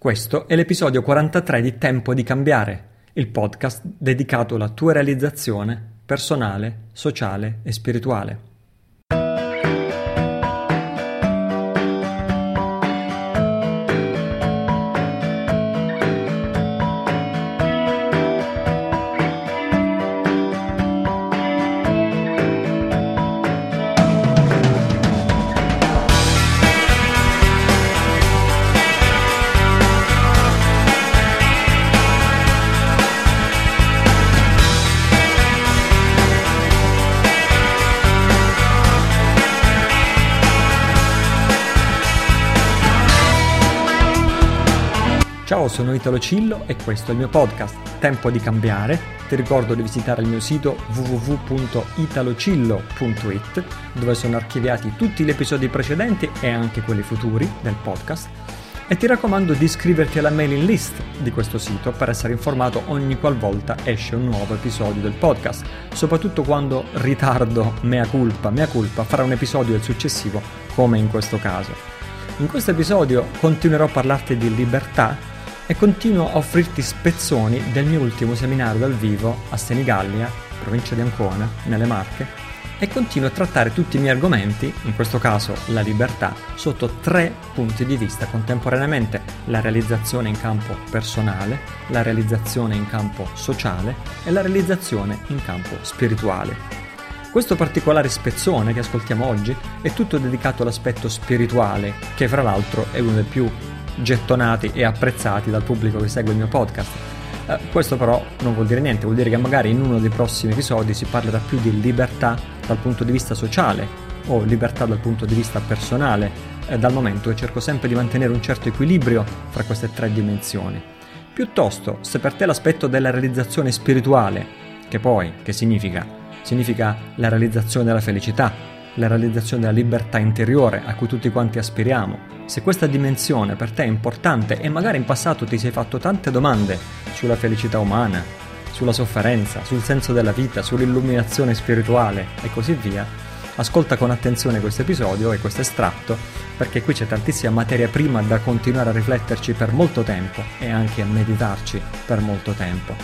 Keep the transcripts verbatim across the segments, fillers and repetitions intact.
Questo è l'episodio quarantatré di Tempo di Cambiare, il podcast dedicato alla tua realizzazione personale, sociale e spirituale. Ciao, sono Italo Cillo e questo è il mio podcast Tempo di Cambiare. Ti ricordo di visitare il mio sito w w w punto italocillo punto it, dove sono archiviati tutti gli episodi precedenti e anche quelli futuri del podcast, e ti raccomando di iscriverti alla mailing list di questo sito per essere informato ogni qualvolta esce un nuovo episodio del podcast, soprattutto quando ritardo, mea culpa, mea culpa, farà un episodio il successivo, come in questo caso. In questo episodio continuerò a parlarti di libertà e continuo a offrirti spezzoni del mio ultimo seminario dal vivo a Senigallia, provincia di Ancona, nelle Marche, e continuo a trattare tutti i miei argomenti, in questo caso la libertà, sotto tre punti di vista contemporaneamente: la realizzazione in campo personale, la realizzazione in campo sociale e la realizzazione in campo spirituale. Questo particolare spezzone che ascoltiamo oggi è tutto dedicato all'aspetto spirituale, che fra l'altro è uno dei più gettonati e apprezzati dal pubblico che segue il mio podcast. Eh, questo però non vuol dire niente, vuol dire che magari in uno dei prossimi episodi si parlerà più di libertà dal punto di vista sociale o libertà dal punto di vista personale, eh, dal momento che cerco sempre di mantenere un certo equilibrio fra queste tre dimensioni. Piuttosto, se per te l'aspetto della realizzazione spirituale, che poi, che significa? Significa la realizzazione della felicità, la realizzazione della libertà interiore a cui tutti quanti aspiriamo. Se questa dimensione per te è importante e magari in passato ti sei fatto tante domande sulla felicità umana, sulla sofferenza, sul senso della vita, sull'illuminazione spirituale e così via, ascolta con attenzione questo episodio e questo estratto, perché qui c'è tantissima materia prima da continuare a rifletterci per molto tempo e anche a meditarci per molto tempo.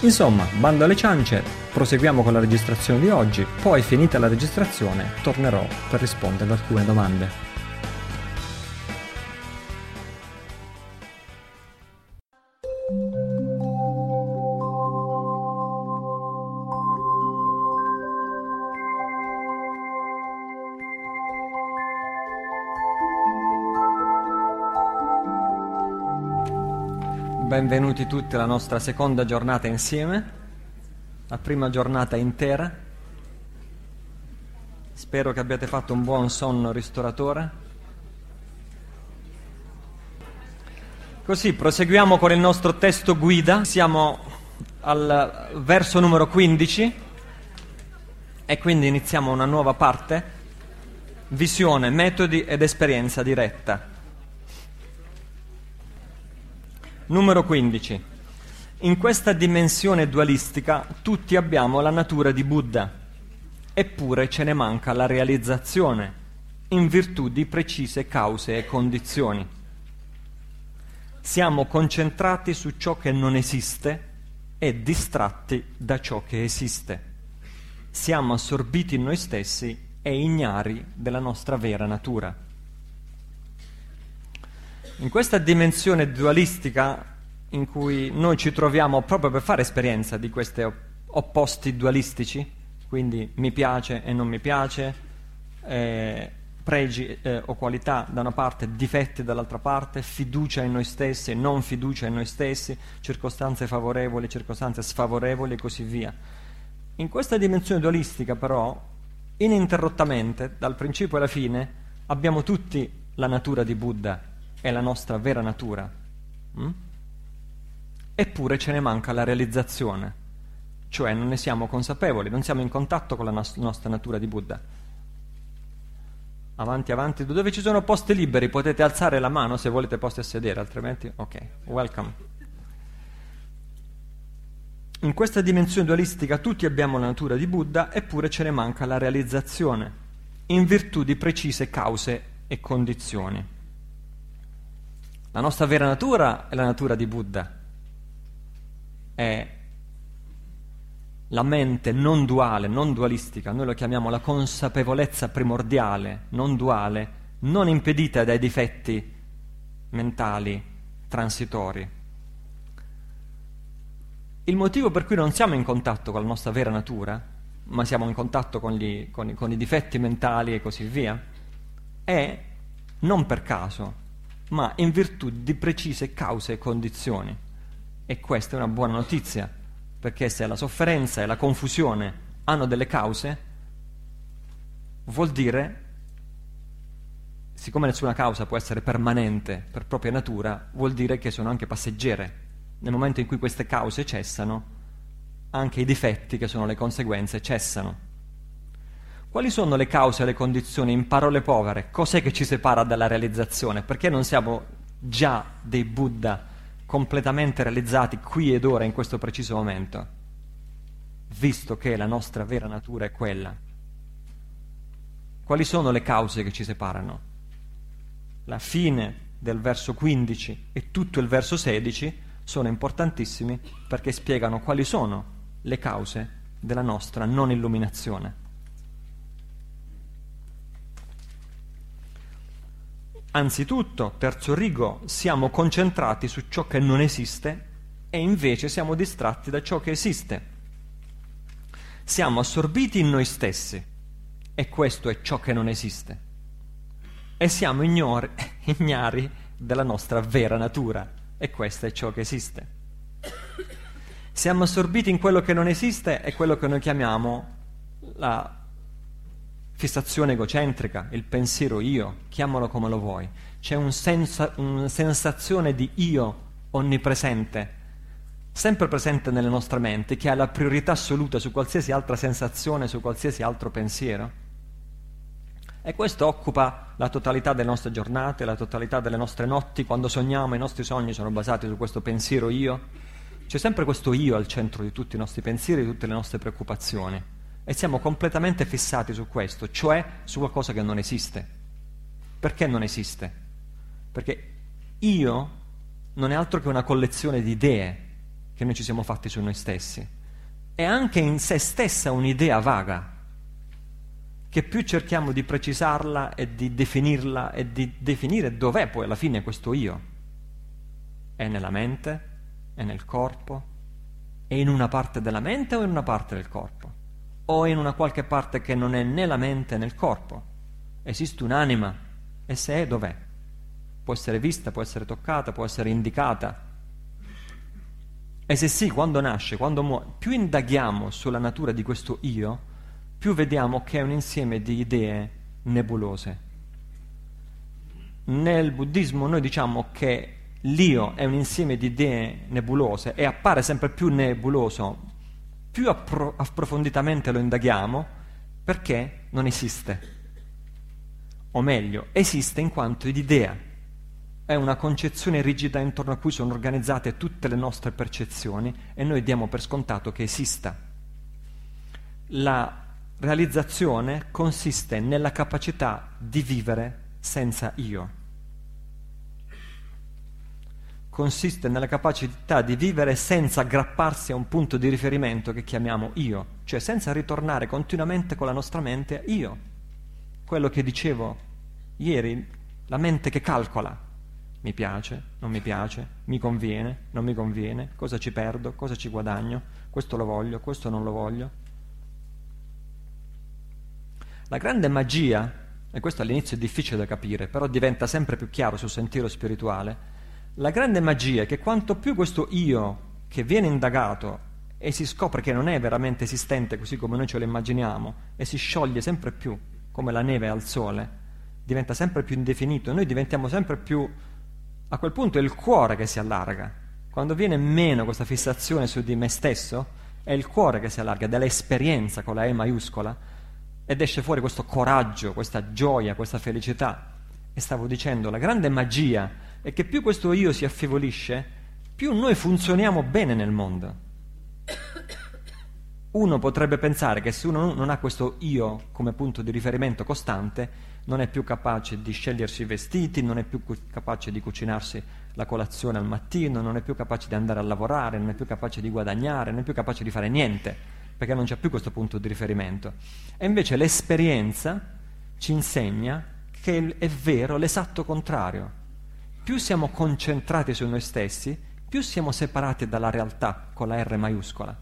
Insomma, bando alle ciance, proseguiamo con la registrazione di oggi, poi finita la registrazione tornerò per rispondere ad alcune domande. Benvenuti tutti alla nostra seconda giornata insieme, la prima giornata intera. Spero che abbiate fatto un buon sonno ristoratore. Così proseguiamo con il nostro testo guida, siamo al verso numero quindici e quindi iniziamo una nuova parte, visione, metodi ed esperienza diretta. Numero quindici. In questa dimensione dualistica tutti abbiamo la natura di Buddha, eppure ce ne manca la realizzazione, in virtù di precise cause e condizioni. Siamo concentrati su ciò che non esiste e distratti da ciò che esiste. Siamo assorbiti in noi stessi e ignari della nostra vera natura. In questa dimensione dualistica in cui noi ci troviamo proprio per fare esperienza di questi opposti dualistici, quindi mi piace e non mi piace, eh, pregi eh, o qualità da una parte, difetti dall'altra parte, fiducia in noi stessi, non fiducia in noi stessi, circostanze favorevoli, circostanze sfavorevoli e così via. In questa dimensione dualistica però, ininterrottamente, dal principio alla fine, abbiamo tutti la natura di Buddha, è la nostra vera natura, mm? eppure ce ne manca la realizzazione, cioè non ne siamo consapevoli, non siamo in contatto con la nos- nostra natura di Buddha. Avanti, avanti, dove ci sono posti liberi potete alzare la mano se volete posti a sedere, altrimenti ok, welcome. In questa dimensione dualistica tutti abbiamo la natura di Buddha, eppure ce ne manca la realizzazione, in virtù di precise cause e condizioni. La nostra vera natura è la natura di Buddha, è la mente non duale, non dualistica, noi lo chiamiamo la consapevolezza primordiale, non duale, non impedita dai difetti mentali transitori. Il motivo per cui non siamo in contatto con la nostra vera natura, ma siamo in contatto con, gli, con, i, con i difetti mentali e così via, è non per caso, ma in virtù di precise cause e condizioni. E questa è una buona notizia, perché se la sofferenza e la confusione hanno delle cause, vuol dire, siccome nessuna causa può essere permanente per propria natura, vuol dire che sono anche passeggere. Nel momento in cui queste cause cessano, anche i difetti che sono le conseguenze cessano. Quali sono le cause e le condizioni, in parole povere? Cos'è che ci separa dalla realizzazione? Perché non siamo già dei Buddha completamente realizzati qui ed ora in questo preciso momento, visto che la nostra vera natura è quella? Quali sono le cause che ci separano? La fine del verso quindici e tutto il verso sedici sono importantissimi perché spiegano quali sono le cause della nostra non illuminazione. Anzitutto, terzo rigo, siamo concentrati su ciò che non esiste e invece siamo distratti da ciò che esiste. Siamo assorbiti in noi stessi e questo è ciò che non esiste. E siamo ignori, ignari della nostra vera natura e questo è ciò che esiste. Siamo assorbiti in quello che non esiste e quello che noi chiamiamo la fissazione egocentrica, il pensiero io, chiamalo come lo vuoi. C'è un senso, una sensazione di io onnipresente, sempre presente nelle nostre menti, che ha la priorità assoluta su qualsiasi altra sensazione, su qualsiasi altro pensiero. E questo occupa la totalità delle nostre giornate, la totalità delle nostre notti. Quando sogniamo, i nostri sogni sono basati su questo pensiero io. C'è sempre questo io al centro di tutti i nostri pensieri, di tutte le nostre preoccupazioni. E siamo completamente fissati su questo, cioè su qualcosa che non esiste. Perché non esiste? Perché io non è altro che una collezione di idee che noi ci siamo fatti su noi stessi. È anche in sé stessa un'idea vaga, che più cerchiamo di precisarla e di definirla e di definire dov'è poi alla fine questo io. È nella mente? È nel corpo? È in una parte della mente o in una parte del corpo? O in una qualche parte che non è né la mente né il corpo. Esiste un'anima, e se è, dov'è? Può essere vista, può essere toccata, può essere indicata. E se sì, quando nasce, quando muore, più indaghiamo sulla natura di questo io, più vediamo che è un insieme di idee nebulose. Nel buddismo noi diciamo che l'io è un insieme di idee nebulose e appare sempre più nebuloso più appro- approfonditamente lo indaghiamo, perché non esiste, o meglio esiste in quanto idea, è una concezione rigida intorno a cui sono organizzate tutte le nostre percezioni e noi diamo per scontato che esista. La realizzazione consiste nella capacità di vivere senza io, consiste nella capacità di vivere senza aggrapparsi a un punto di riferimento che chiamiamo io, cioè senza ritornare continuamente con la nostra mente a io. Quello che dicevo ieri, la mente che calcola, mi piace, non mi piace, mi conviene, non mi conviene, cosa ci perdo, cosa ci guadagno, questo lo voglio, questo non lo voglio. La grande magia, e questo all'inizio è difficile da capire, però diventa sempre più chiaro sul sentiero spirituale, la grande magia è che quanto più questo io che viene indagato e si scopre che non è veramente esistente così come noi ce lo immaginiamo e si scioglie sempre più come la neve al sole, diventa sempre più indefinito e noi diventiamo sempre più, a quel punto è il cuore che si allarga. Quando viene meno questa fissazione su di me stesso è il cuore che si allarga, dell'esperienza con la E maiuscola, ed esce fuori questo coraggio, questa gioia, questa felicità. E stavo dicendo, la grande magia è che più questo io si affievolisce, più noi funzioniamo bene nel mondo. Uno potrebbe pensare che se uno non ha questo io come punto di riferimento costante, non è più capace di scegliersi i vestiti, non è più cu- capace di cucinarsi la colazione al mattino, non è più capace di andare a lavorare, non è più capace di guadagnare, non è più capace di fare niente, perché non c'è più questo punto di riferimento. E invece l'esperienza ci insegna che è vero l'esatto contrario. Più siamo concentrati su noi stessi, più siamo separati dalla realtà con la R maiuscola.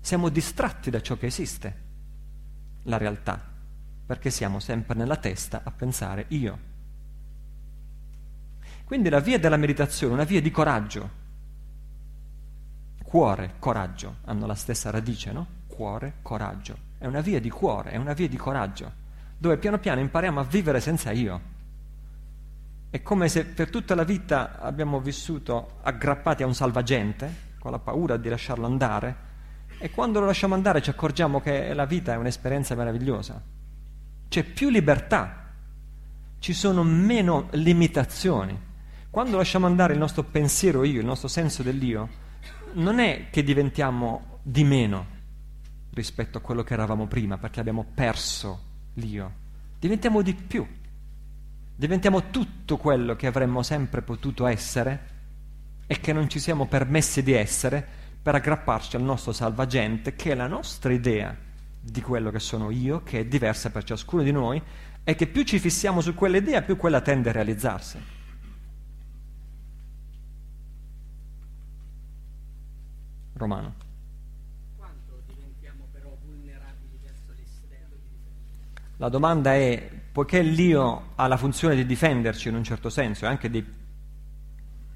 Siamo distratti da ciò che esiste, la realtà, perché siamo sempre nella testa a pensare io. Quindi la via della meditazione è una via di coraggio. Cuore, coraggio, hanno la stessa radice, no? Cuore, coraggio. È una via di cuore, è una via di coraggio, dove piano piano impariamo a vivere senza io. È come se per tutta la vita abbiamo vissuto aggrappati a un salvagente, con la paura di lasciarlo andare, e quando lo lasciamo andare ci accorgiamo che la vita è un'esperienza meravigliosa. C'è più libertà, ci sono meno limitazioni. Quando lasciamo andare il nostro pensiero io, il nostro senso dell'io, non è che diventiamo di meno rispetto a quello che eravamo prima, perché abbiamo perso l'io. Diventiamo di più. Diventiamo tutto quello che avremmo sempre potuto essere e che non ci siamo permessi di essere per aggrapparci al nostro salvagente, che è la nostra idea di quello che sono io, che è diversa per ciascuno di noi, e che più ci fissiamo su quell'idea, più quella tende a realizzarsi. Romano. Quanto diventiamo però vulnerabili verso l'esterno? La domanda è: poiché l'io ha la funzione di difenderci in un certo senso e anche di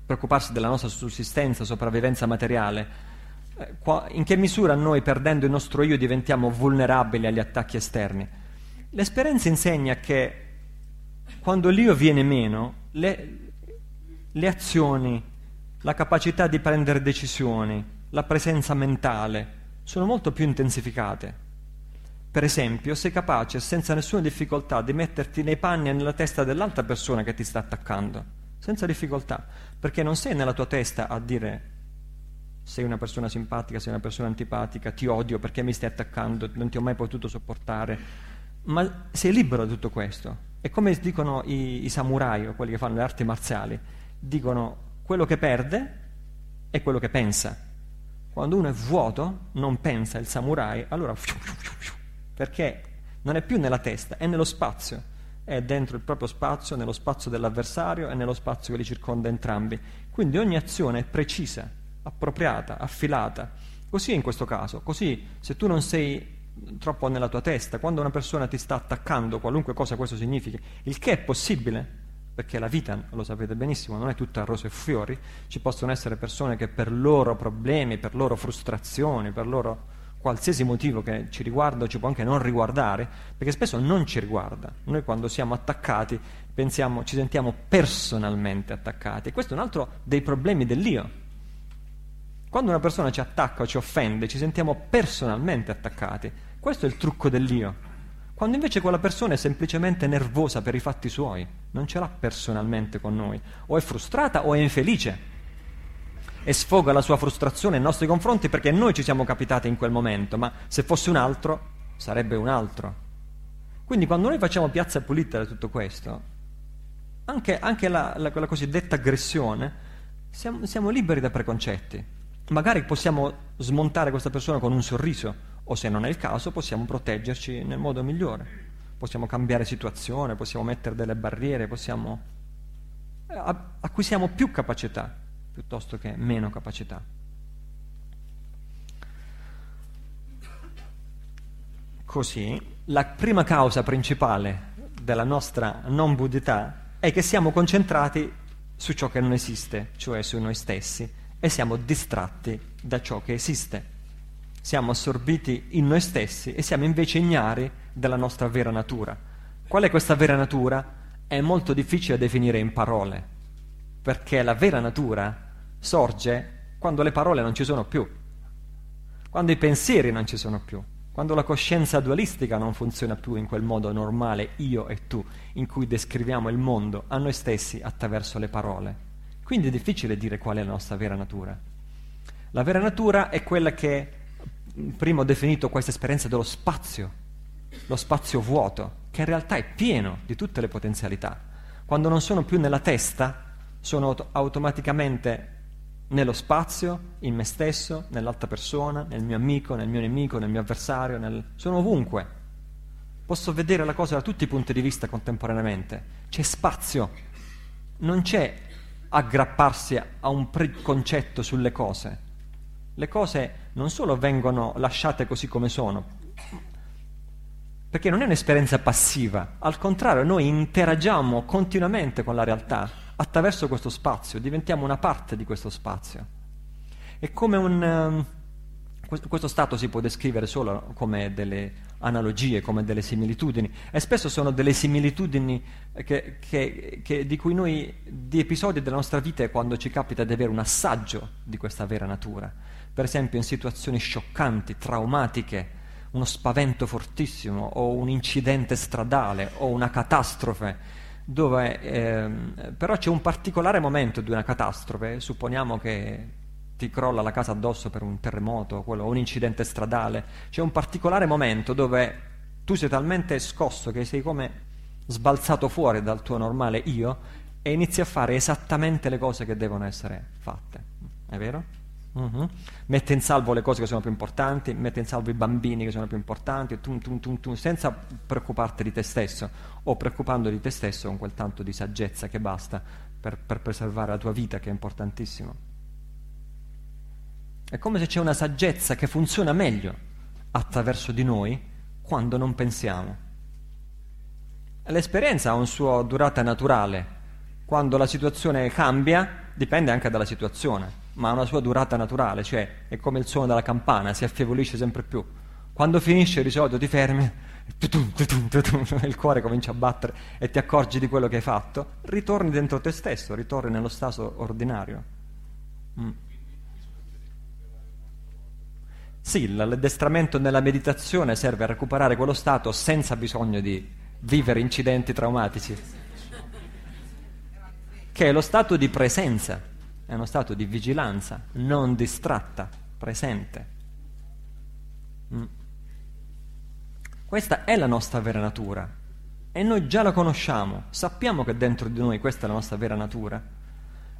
preoccuparsi della nostra sussistenza, sopravvivenza materiale, in che misura noi, perdendo il nostro io, diventiamo vulnerabili agli attacchi esterni? L'esperienza insegna che quando l'io viene meno, le, le azioni, la capacità di prendere decisioni, la presenza mentale sono molto più intensificate. Per esempio, sei capace senza nessuna difficoltà di metterti nei panni e nella testa dell'altra persona che ti sta attaccando, senza difficoltà, perché non sei nella tua testa a dire sei una persona simpatica, sei una persona antipatica, ti odio perché mi stai attaccando, non ti ho mai potuto sopportare, ma sei libero da tutto questo. E come dicono i, i samurai, o quelli che fanno le arti marziali, dicono quello che perde è quello che pensa. Quando uno è vuoto, non pensa, il samurai, allora fiu, fiu, fiu, fiu, perché non è più nella testa, è nello spazio, è dentro il proprio spazio, nello spazio dell'avversario e nello spazio che li circonda entrambi. Quindi ogni azione è precisa, appropriata, affilata. Così è in questo caso, così se tu non sei troppo nella tua testa, quando una persona ti sta attaccando, qualunque cosa questo significhi, il che è possibile, perché la vita, lo sapete benissimo, non è tutta rose e fiori, ci possono essere persone che per loro problemi, per loro frustrazioni, per loro qualsiasi motivo che ci riguarda, ci può anche non riguardare, perché spesso non ci riguarda. Noi quando siamo attaccati pensiamo, ci sentiamo personalmente attaccati. Questo è un altro dei problemi dell'io. Quando una persona ci attacca o ci offende, ci sentiamo personalmente attaccati. Questo è il trucco dell'io. Quando invece quella persona è semplicemente nervosa per i fatti suoi, non ce l'ha personalmente con noi, o è frustrata o è infelice, e sfoga la sua frustrazione nei nostri confronti perché noi ci siamo capitati in quel momento, ma se fosse un altro sarebbe un altro. Quindi quando noi facciamo piazza pulita da tutto questo, anche, anche la, la, quella cosiddetta aggressione, siamo, siamo liberi da preconcetti. Magari possiamo smontare questa persona con un sorriso, o se non è il caso possiamo proteggerci nel modo migliore, possiamo cambiare situazione, possiamo mettere delle barriere, possiamo acquisiamo più capacità piuttosto che meno capacità. Così, la prima causa principale della nostra non buddhità è che siamo concentrati su ciò che non esiste, cioè su noi stessi, e siamo distratti da ciò che esiste. Siamo assorbiti in noi stessi e siamo invece ignari della nostra vera natura. Qual è questa vera natura? È molto difficile da definire in parole, perché la vera natura sorge quando le parole non ci sono più, quando i pensieri non ci sono più, quando la coscienza dualistica non funziona più in quel modo normale io e tu, in cui descriviamo il mondo a noi stessi attraverso le parole. Quindi è difficile dire qual è la nostra vera natura. La vera natura è quella che prima ho definito, questa esperienza dello spazio, lo spazio vuoto. che in realtà è pieno di tutte le potenzialità. Quando non sono più nella testa, sono auto- automaticamente nello spazio, in me stesso, nell'altra persona, nel mio amico, nel mio nemico, nel mio avversario, nel... sono ovunque. Posso vedere la cosa da tutti i punti di vista contemporaneamente. C'è spazio, non c'è aggrapparsi a un preconcetto sulle cose. Le cose non solo vengono lasciate così come sono, perché non è un'esperienza passiva, al contrario, noi interagiamo continuamente con la realtà attraverso questo spazio, diventiamo una parte di questo spazio. È come un... questo, questo stato si può descrivere solo come delle analogie, come delle similitudini, e spesso sono delle similitudini che, che, che di cui noi, di episodi della nostra vita, è quando ci capita di avere un assaggio di questa vera natura. Per esempio in situazioni scioccanti, traumatiche, uno spavento fortissimo o un incidente stradale o una catastrofe dove eh, però c'è un particolare momento di una catastrofe, supponiamo che ti crolla la casa addosso per un terremoto o quello, un incidente stradale, c'è un particolare momento dove tu sei talmente scosso che sei come sbalzato fuori dal tuo normale io e inizi a fare esattamente le cose che devono essere fatte, è vero? Uh-huh. Mette in salvo le cose che sono più importanti, mette in salvo i bambini che sono più importanti, tum, tum, tum, tum, senza preoccuparti di te stesso o preoccupando di te stesso con quel tanto di saggezza che basta per, per preservare la tua vita, che è importantissimo. È come se c'è una saggezza che funziona meglio attraverso di noi quando non pensiamo. L'esperienza ha un suo durata naturale, quando la situazione cambia dipende anche dalla situazione, ma ha una sua durata naturale, cioè è come il suono della campana, si affievolisce sempre più. Quando finisce di solito ti fermi, tutum, tutum, tutum, il cuore comincia a battere e ti accorgi di quello che hai fatto, ritorni dentro te stesso, ritorni nello stato ordinario. Mm. Sì, l'addestramento nella meditazione serve a recuperare quello stato senza bisogno di vivere incidenti traumatici, che è lo stato di presenza. È uno stato di vigilanza, non distratta, presente. Mm. Questa è la nostra vera natura e noi già la conosciamo, sappiamo che dentro di noi questa è la nostra vera natura,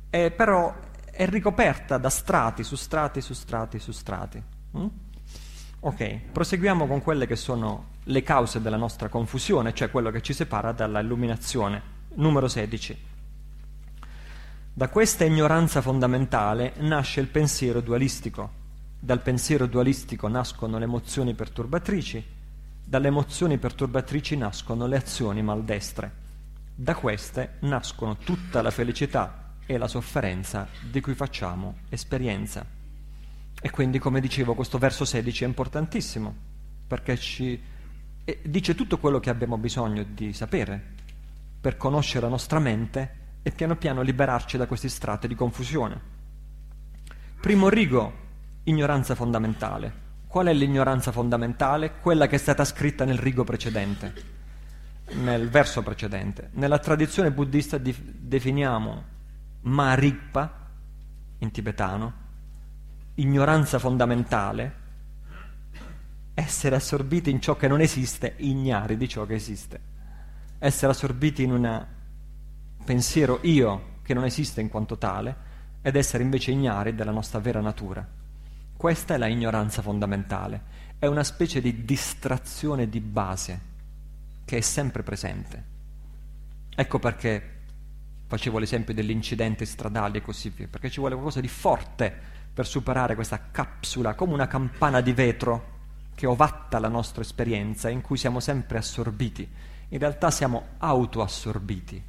e però è ricoperta da strati su strati su strati su strati. Mm? Ok, proseguiamo con quelle che sono le cause della nostra confusione, cioè quello che ci separa dalla illuminazione. Numero sedici. Da questa ignoranza fondamentale nasce il pensiero dualistico, dal pensiero dualistico nascono le emozioni perturbatrici, dalle emozioni perturbatrici nascono le azioni maldestre, da queste nascono tutta la felicità e la sofferenza di cui facciamo esperienza. E quindi, come dicevo, questo verso sedici è importantissimo, perché ci eh, dice tutto quello che abbiamo bisogno di sapere per conoscere la nostra mente e piano piano liberarci da questi strati di confusione. Primo rigo, ignoranza fondamentale. Qual è l'ignoranza fondamentale? Quella che è stata scritta nel rigo precedente, nel verso precedente. Nella tradizione buddista dif- definiamo marigpa, in tibetano, ignoranza fondamentale, essere assorbiti in ciò che non esiste, ignari di ciò che esiste. Essere assorbiti in una pensiero io che non esiste in quanto tale, ed essere invece ignari della nostra vera natura. Questa è la ignoranza fondamentale, è una specie di distrazione di base che è sempre presente. Ecco perché facevo l'esempio dell'incidente stradale e così via, perché ci vuole qualcosa di forte per superare questa capsula, come una campana di vetro che ovatta la nostra esperienza, in cui siamo sempre assorbiti. In realtà siamo autoassorbiti,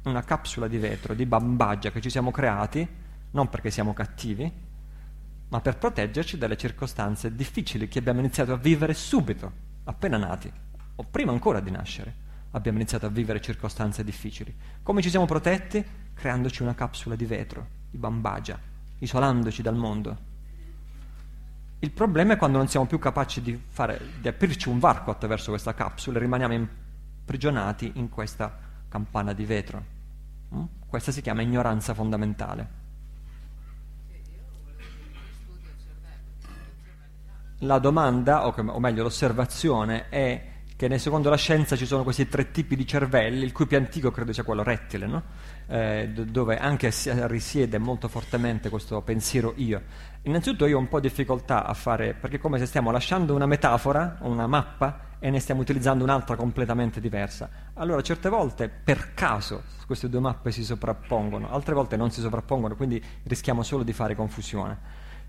una capsula di vetro, di bambagia che ci siamo creati, non perché siamo cattivi, ma per proteggerci dalle circostanze difficili che abbiamo iniziato a vivere subito, appena nati, o prima ancora di nascere. Abbiamo iniziato a vivere circostanze difficili. Come ci siamo protetti? Creandoci una capsula di vetro, di bambagia, isolandoci dal mondo. Il problema è quando non siamo più capaci di, fare, di aprirci un varco attraverso questa capsula e rimaniamo imprigionati in questa campana di vetro. Mm? Questa si chiama ignoranza fondamentale. La domanda, o, che, o meglio l'osservazione, è: che nel, secondo la scienza ci sono questi tre tipi di cervelli, il cui più antico credo sia quello rettile, no? eh, dove anche risiede molto fortemente questo pensiero io. Innanzitutto io ho un po' di difficoltà a fare, perché è come se stiamo lasciando una metafora, una mappa, e ne stiamo utilizzando un'altra completamente diversa. Allora certe volte per caso queste due mappe si sovrappongono, altre volte non si sovrappongono, quindi rischiamo solo di fare confusione.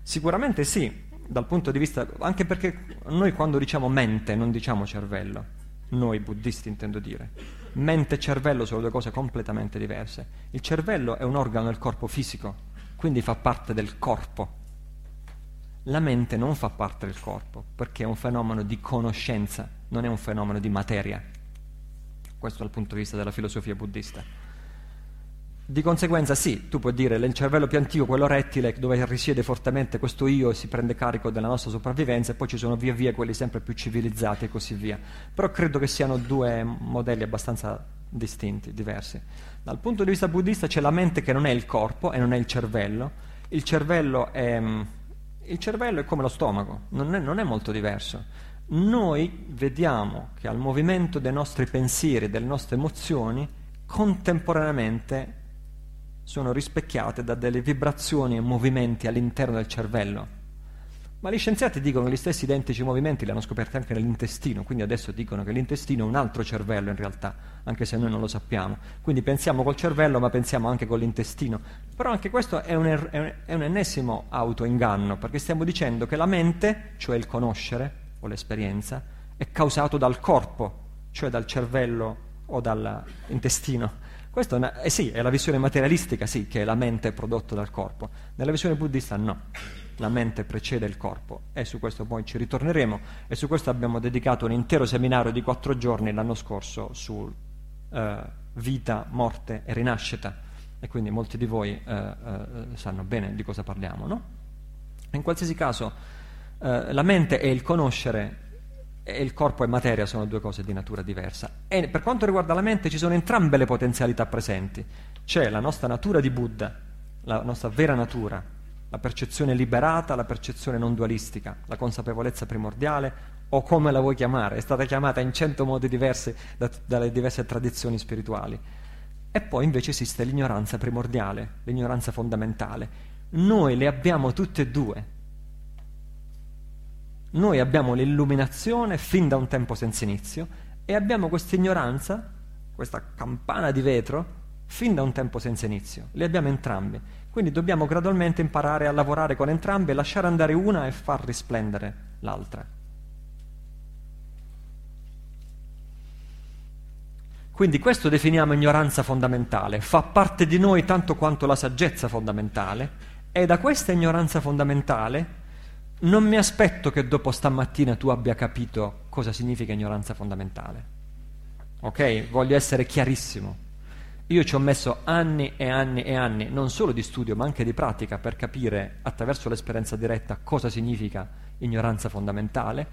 Sicuramente sì, dal punto di vista, anche perché noi quando diciamo mente non diciamo cervello, noi buddisti intendo dire. Mente e cervello sono due cose completamente diverse. Il cervello è un organo del corpo fisico, quindi fa parte del corpo. La mente non fa parte del corpo, perché è un fenomeno di conoscenza, non è un fenomeno di materia. Questo dal punto di vista della filosofia buddista. Di conseguenza sì, tu puoi dire il cervello più antico, quello rettile, dove risiede fortemente questo io e si prende carico della nostra sopravvivenza, e poi ci sono via via quelli sempre più civilizzati e così via. Però credo che siano due modelli abbastanza distinti, diversi. Dal punto di vista buddista c'è la mente che non è il corpo e non è il cervello. Il cervello è... Il cervello è come lo stomaco, non è, non è molto diverso. Noi vediamo che al movimento dei nostri pensieri, delle nostre emozioni, contemporaneamente sono rispecchiate da delle vibrazioni e movimenti all'interno del cervello. Ma gli scienziati dicono che gli stessi identici movimenti li hanno scoperti anche nell'intestino, quindi adesso dicono che l'intestino è un altro cervello in realtà, anche se noi non lo sappiamo. Quindi pensiamo col cervello, ma pensiamo anche con l'intestino. Però anche questo è un, er- è un, è un ennesimo autoinganno, perché stiamo dicendo che la mente, cioè il conoscere o l'esperienza, è causato dal corpo, cioè dal cervello o dall'intestino. Questo è una, eh sì, è la visione materialistica, sì, che la mente è prodotta dal corpo. Nella visione buddista no. La mente precede il corpo, e su questo poi ci ritorneremo, e su questo abbiamo dedicato un intero seminario di quattro giorni l'anno scorso su eh, vita, morte e rinascita, e quindi molti di voi eh, eh, sanno bene di cosa parliamo, no? In qualsiasi caso eh, la mente e il conoscere e il corpo e materia sono due cose di natura diversa, e per quanto riguarda la mente ci sono entrambe le potenzialità presenti. C'è la nostra natura di Buddha, la nostra vera natura, la percezione liberata, la percezione non dualistica, la consapevolezza primordiale, o come la vuoi chiamare, è stata chiamata in cento modi diversi da, dalle diverse tradizioni spirituali. E poi invece esiste l'ignoranza primordiale, l'ignoranza fondamentale. Noi le abbiamo tutte e due. Noi abbiamo l'illuminazione fin da un tempo senza inizio, e abbiamo questa ignoranza, questa campana di vetro, fin da un tempo senza inizio. Le abbiamo entrambi. Quindi dobbiamo gradualmente imparare a lavorare con entrambe, lasciare andare una e far risplendere l'altra. Quindi questo definiamo ignoranza fondamentale, fa parte di noi tanto quanto la saggezza fondamentale, e da questa ignoranza fondamentale non mi aspetto che dopo stamattina tu abbia capito cosa significa ignoranza fondamentale. Ok? Voglio essere chiarissimo. Io ci ho messo anni e anni e anni, non solo di studio ma anche di pratica, per capire attraverso l'esperienza diretta cosa significa ignoranza fondamentale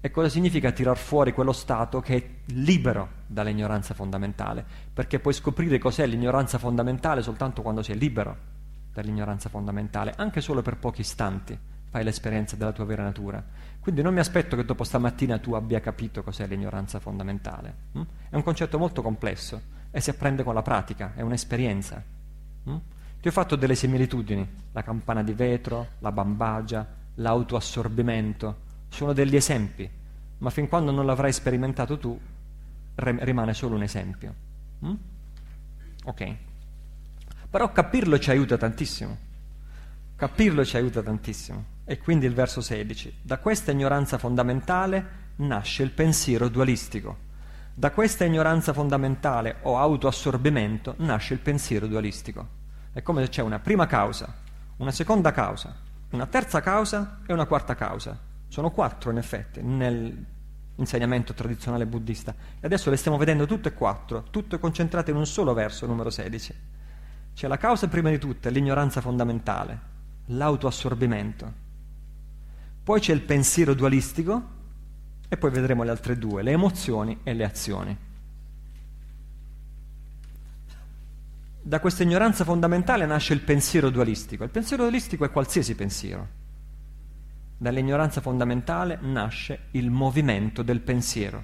e cosa significa tirar fuori quello stato che è libero dall'ignoranza fondamentale, perché puoi scoprire cos'è l'ignoranza fondamentale soltanto quando sei libero dall'ignoranza fondamentale, anche solo per pochi istanti fai l'esperienza della tua vera natura. Quindi non mi aspetto che dopo stamattina tu abbia capito cos'è l'ignoranza fondamentale. È un concetto molto complesso e si apprende con la pratica, è un'esperienza. Mm? Ti ho fatto delle similitudini, la campana di vetro, la bambagia, l'autoassorbimento, sono degli esempi, ma fin quando non l'avrai sperimentato tu, re- rimane solo un esempio. Mm? Ok. Però capirlo ci aiuta tantissimo, capirlo ci aiuta tantissimo, e quindi il verso sedici, da questa ignoranza fondamentale nasce il pensiero dualistico. Da questa ignoranza fondamentale o autoassorbimento nasce il pensiero dualistico. È come se c'è una prima causa, una seconda causa, una terza causa e una quarta causa. Sono quattro in effetti nell'insegnamento tradizionale buddista. E adesso le stiamo vedendo tutte e quattro, tutte concentrate in un solo verso, numero sedici. C'è la causa prima di tutte, l'ignoranza fondamentale, l'autoassorbimento. Poi c'è il pensiero dualistico, e poi vedremo le altre due, le emozioni e le azioni. Da questa ignoranza fondamentale nasce il pensiero dualistico. Il pensiero dualistico è qualsiasi pensiero. Dall'ignoranza fondamentale nasce il movimento del pensiero.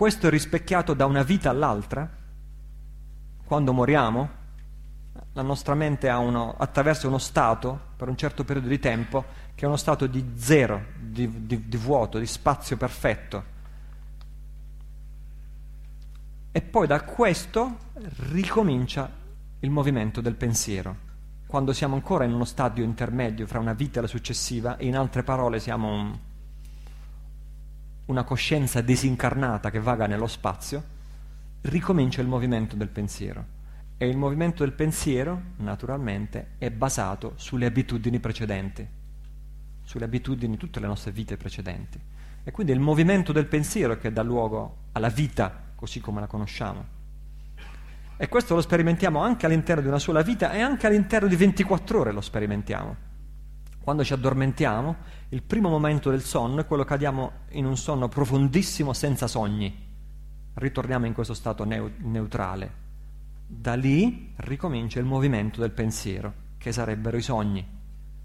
questo è rispecchiato da una vita all'altra? Quando moriamo, la nostra mente ha uno, attraversa uno stato, per un certo periodo di tempo, che è uno stato di zero, di, di, di vuoto, di spazio perfetto. E poi da questo ricomincia il movimento del pensiero, quando siamo ancora in uno stadio intermedio fra una vita e la successiva, e in altre parole siamo un, una coscienza disincarnata che vaga nello spazio, ricomincia il movimento del pensiero. E il movimento del pensiero, naturalmente, è basato sulle abitudini precedenti, sulle abitudini di tutte le nostre vite precedenti. E quindi è il movimento del pensiero che dà luogo alla vita, così come la conosciamo. E questo lo sperimentiamo anche all'interno di una sola vita, e anche all'interno di ventiquattro ore lo sperimentiamo. Quando ci addormentiamo, il primo momento del sonno è quello che cadiamo in un sonno profondissimo senza sogni. Ritorniamo in questo stato neu- neutrale. Da lì ricomincia il movimento del pensiero, che sarebbero i sogni.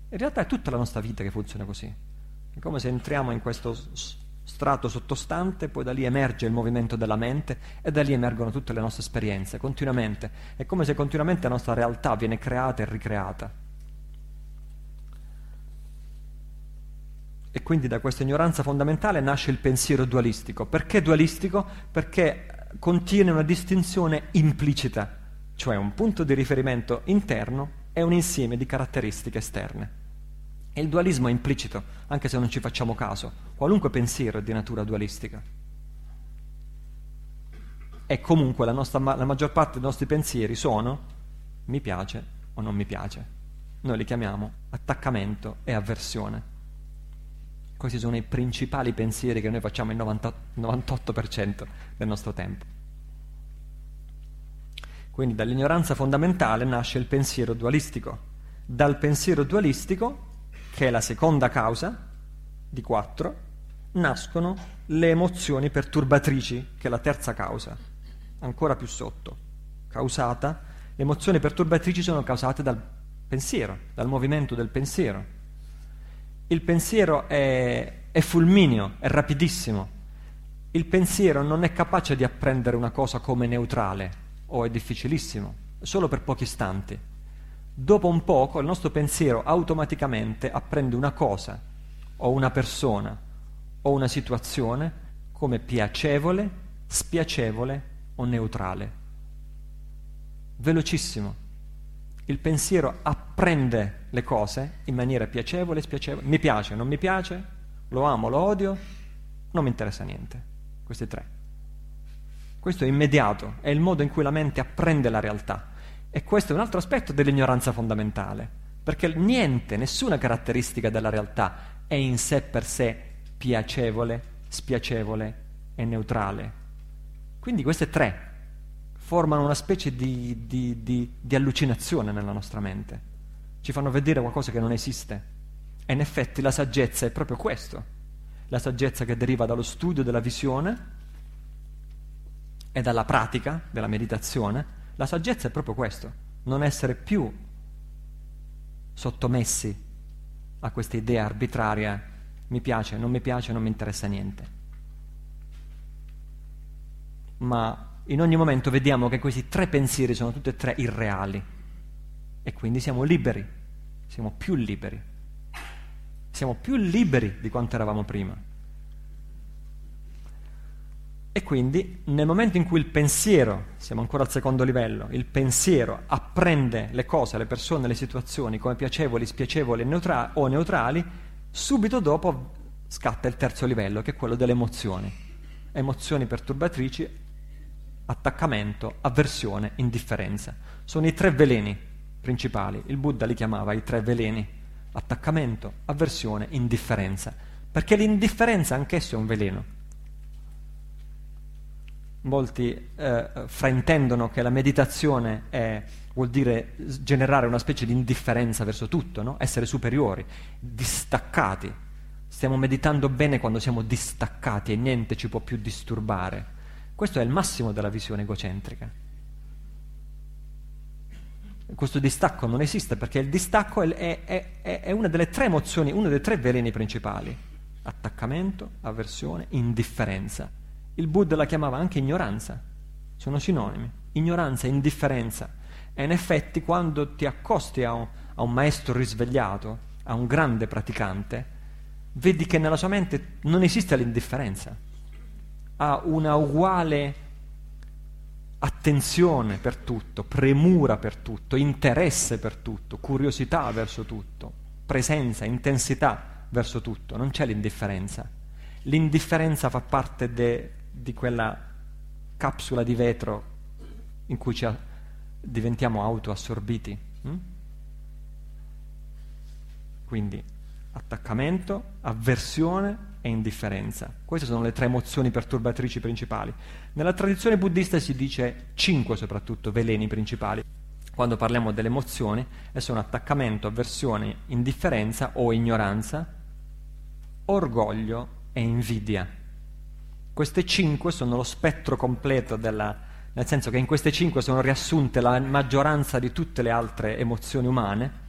In realtà è tutta la nostra vita che funziona così. È come se entriamo in questo s- strato sottostante, poi da lì emerge il movimento della mente, e da lì emergono tutte le nostre esperienze continuamente. È come se continuamente la nostra realtà viene creata e ricreata. E quindi da questa ignoranza fondamentale nasce il pensiero dualistico. Perché dualistico? Perché contiene una distinzione implicita, cioè un punto di riferimento interno e un insieme di caratteristiche esterne. E il dualismo è implicito, anche se non ci facciamo caso. Qualunque pensiero è di natura dualistica. E comunque la, nostra, la maggior parte dei nostri pensieri sono mi piace o non mi piace. Noi li chiamiamo attaccamento e avversione. Questi sono i principali pensieri che noi facciamo il novanta, novantotto per cento del nostro tempo. Quindi dall'ignoranza fondamentale nasce il pensiero dualistico. Dal pensiero dualistico, che è la seconda causa di quattro, nascono le emozioni perturbatrici, che è la terza causa, ancora più sotto, causata. Le emozioni perturbatrici sono causate dal pensiero, dal movimento del pensiero. Il pensiero è, è fulmineo, è rapidissimo. Il pensiero non è capace di apprendere una cosa come neutrale, o è difficilissimo, solo per pochi istanti. Dopo un poco il nostro pensiero automaticamente apprende una cosa, o una persona, o una situazione come piacevole, spiacevole o neutrale. Velocissimo. Il pensiero apprende le cose in maniera piacevole, spiacevole. Mi piace, non mi piace, lo amo, lo odio, non mi interessa niente. Questi tre. Questo è immediato, è il modo in cui la mente apprende la realtà. E questo è un altro aspetto dell'ignoranza fondamentale, perché niente, nessuna caratteristica della realtà è in sé per sé piacevole, spiacevole e neutrale. Quindi queste tre formano una specie di, di, di, di allucinazione nella nostra mente, ci fanno vedere qualcosa che non esiste. E in effetti la saggezza è proprio questo, la saggezza che deriva dallo studio della visione e dalla pratica della meditazione. La saggezza è proprio questo, non essere più sottomessi a questa idea arbitraria, mi piace, non mi piace, non mi interessa niente. Ma in ogni momento vediamo che questi tre pensieri sono tutti e tre irreali, e quindi siamo liberi, siamo più liberi, siamo più liberi di quanto eravamo prima. E quindi nel momento in cui il pensiero, siamo ancora al secondo livello, il pensiero apprende le cose, le persone, le situazioni come piacevoli, spiacevoli neutra- o neutrali, subito dopo scatta il terzo livello, che è quello delle emozioni. Emozioni perturbatrici, attaccamento, avversione, indifferenza. Sono i tre veleni principali, il Buddha li chiamava i tre veleni, attaccamento, avversione, indifferenza, perché l'indifferenza anch'esso è un veleno. Molti eh, fraintendono che la meditazione è, vuol dire generare una specie di indifferenza verso tutto, no? Essere superiori, distaccati. Stiamo meditando bene quando siamo distaccati e niente ci può più disturbare. Questo è il massimo della visione egocentrica. Questo distacco non esiste, perché il distacco è, è, è, è una delle tre emozioni, uno dei tre veleni principali: attaccamento, avversione, indifferenza. Il Buddha la chiamava anche ignoranza, sono sinonimi, ignoranza, indifferenza. E in effetti quando ti accosti a un, a un maestro risvegliato, a un grande praticante, vedi che nella sua mente non esiste l'indifferenza, ha una uguale attenzione per tutto, premura per tutto, interesse per tutto, curiosità verso tutto, presenza, intensità verso tutto, non c'è l'indifferenza. L'indifferenza fa parte de, di quella capsula di vetro in cui ci a, diventiamo autoassorbiti. Mm? Quindi attaccamento, avversione e indifferenza. Queste sono le tre emozioni perturbatrici principali. Nella tradizione buddista si dice cinque soprattutto veleni principali. Quando parliamo delle emozioni, e sono attaccamento, avversione, indifferenza o ignoranza, orgoglio e invidia. Queste cinque sono lo spettro completo della, nel senso che in queste cinque sono riassunte la maggioranza di tutte le altre emozioni umane,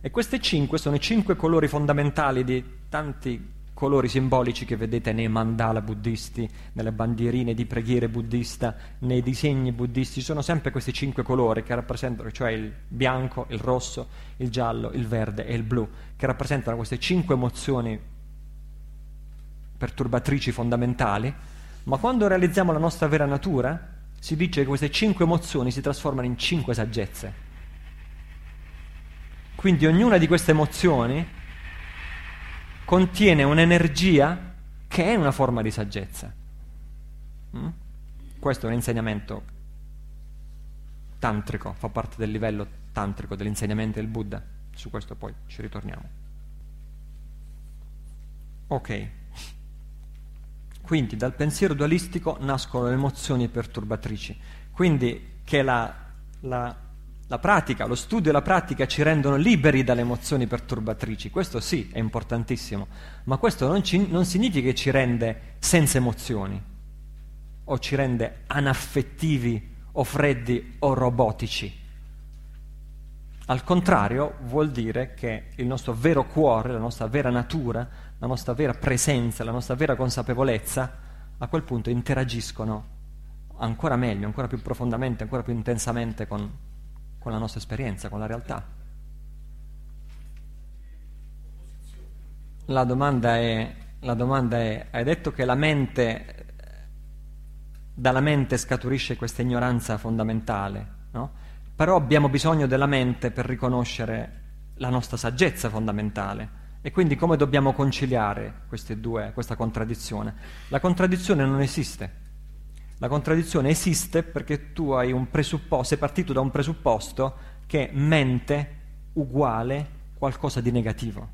e queste cinque sono i cinque colori fondamentali di tanti colori simbolici che vedete nei mandala buddisti, nelle bandierine di preghiere buddista, nei disegni buddisti. Sono sempre questi cinque colori che rappresentano, cioè il bianco, il rosso, il giallo, il verde e il blu, che rappresentano queste cinque emozioni perturbatrici fondamentali. Ma quando realizziamo la nostra vera natura, si dice che queste cinque emozioni si trasformano in cinque saggezze. Quindi ognuna di queste emozioni contiene un'energia che è una forma di saggezza. Mm? Questo è un insegnamento tantrico, fa parte del livello tantrico dell'insegnamento del Buddha. Su questo poi ci ritorniamo. Ok. Quindi dal pensiero dualistico nascono le emozioni perturbatrici. Quindi che la, la, la pratica, lo studio e la pratica ci rendono liberi dalle emozioni perturbatrici, questo sì è importantissimo, ma questo non, ci, non significa che ci rende senza emozioni o ci rende anaffettivi o freddi o robotici. Al contrario, vuol dire che il nostro vero cuore, la nostra vera natura, la nostra vera presenza, la nostra vera consapevolezza a quel punto interagiscono ancora meglio, ancora più profondamente, ancora più intensamente con con la nostra esperienza, con la realtà. La domanda è, la domanda è, hai detto che la mente, dalla mente scaturisce questa ignoranza fondamentale, no? Però abbiamo bisogno della mente per riconoscere la nostra saggezza fondamentale. E quindi come dobbiamo conciliare queste due, questa contraddizione? La contraddizione non esiste. La contraddizione esiste perché tu hai un presupposto, sei partito da un presupposto che mente uguale qualcosa di negativo.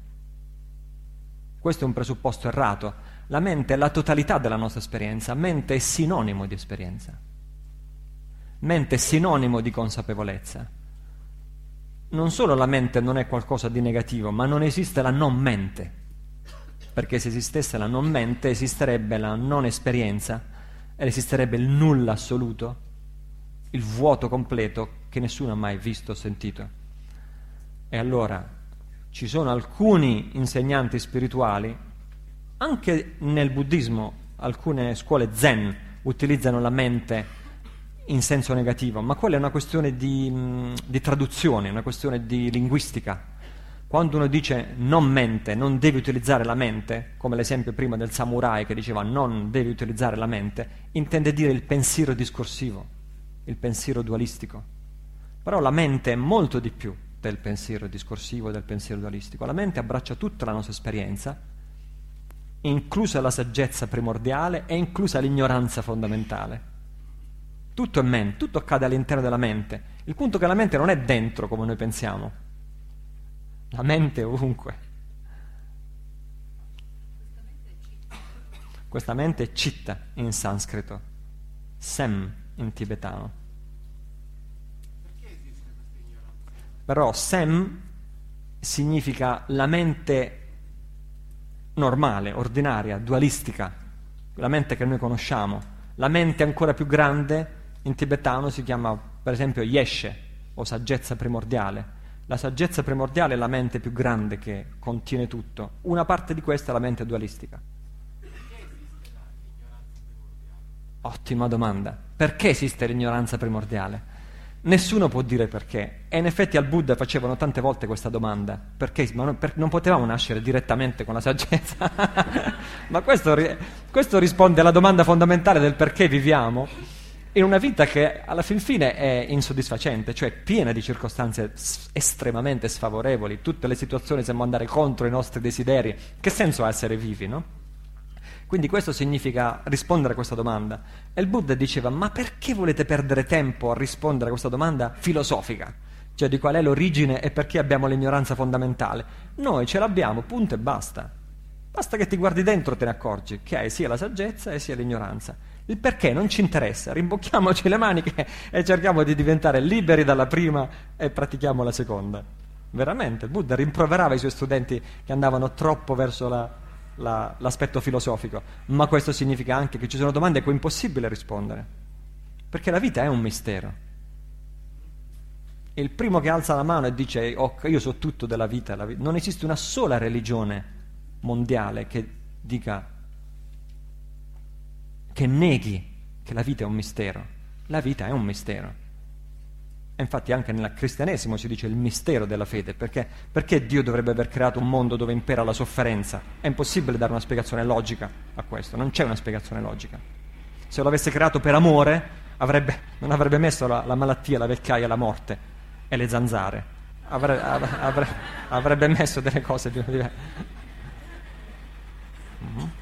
Questo è un presupposto errato. La mente è la totalità della nostra esperienza, mente è sinonimo di esperienza, mente è sinonimo di consapevolezza. Non solo la mente non è qualcosa di negativo, ma non esiste la non mente, perché se esistesse la non mente esisterebbe la non esperienza, ed esisterebbe il nulla assoluto, il vuoto completo che nessuno ha mai visto o sentito. E allora ci sono alcuni insegnanti spirituali, anche nel buddismo alcune scuole zen utilizzano la mente in senso negativo, ma quella è una questione di, di traduzione, una questione di linguistica. Quando uno dice non mente, non devi utilizzare la mente, come l'esempio prima del samurai che diceva non devi utilizzare la mente, intende dire il pensiero discorsivo, il pensiero dualistico. Però la mente è molto di più del pensiero discorsivo e del pensiero dualistico. La mente abbraccia tutta la nostra esperienza, inclusa la saggezza primordiale e inclusa l'ignoranza fondamentale. Tutto è mente, tutto accade all'interno della mente. Il punto è che la mente non è dentro come noi pensiamo. La mente è ovunque. Questa mente è citta in sanscrito, sem in tibetano. Perché esiste questa ignoranza? Però sem significa la mente normale, ordinaria, dualistica, la mente che noi conosciamo. La mente ancora più grande in tibetano si chiama per esempio yeshe o saggezza primordiale. La saggezza primordiale è la mente più grande che contiene tutto. Una parte di questa è la mente dualistica. Perché esiste l'ignoranza primordiale? Ottima domanda. Perché esiste l'ignoranza primordiale? Nessuno può dire perché. E in effetti al Buddha facevano tante volte questa domanda. Perché? Ma non, per, non potevamo nascere direttamente con la saggezza. Ma questo, questo risponde alla domanda fondamentale del perché viviamo in una vita che alla fin fine è insoddisfacente, cioè piena di circostanze s- estremamente sfavorevoli. Tutte le situazioni sembrano andare contro i nostri desideri. Che senso ha essere vivi, no? Quindi questo significa rispondere a questa domanda. E il Buddha diceva: ma perché volete perdere tempo a rispondere a questa domanda filosofica? Cioè di qual è l'origine e perché abbiamo l'ignoranza fondamentale? Noi ce l'abbiamo, punto e basta. Basta che ti guardi dentro e te ne accorgi che hai sia la saggezza e sia l'ignoranza. Il perché non ci interessa, rimbocchiamoci le maniche e cerchiamo di diventare liberi dalla prima e pratichiamo la seconda. Veramente, il Buddha rimproverava i suoi studenti che andavano troppo verso la... La, l'aspetto filosofico, ma questo significa anche che ci sono domande a cui è impossibile rispondere, perché la vita è un mistero. Il primo che alza la mano e dice oh, io so tutto della vita, la vi-. Non esiste una sola religione mondiale che dica, che neghi che la vita è un mistero. La vita è un mistero. E infatti anche nel cristianesimo si dice il mistero della fede, perché, perché Dio dovrebbe aver creato un mondo dove impera la sofferenza? È impossibile dare una spiegazione logica a questo, non c'è una spiegazione logica. Se lo avesse creato per amore avrebbe, non avrebbe messo la, la malattia, la vecchiaia, la morte e le zanzare, Avre, av, avre, avrebbe messo delle cose più diverse.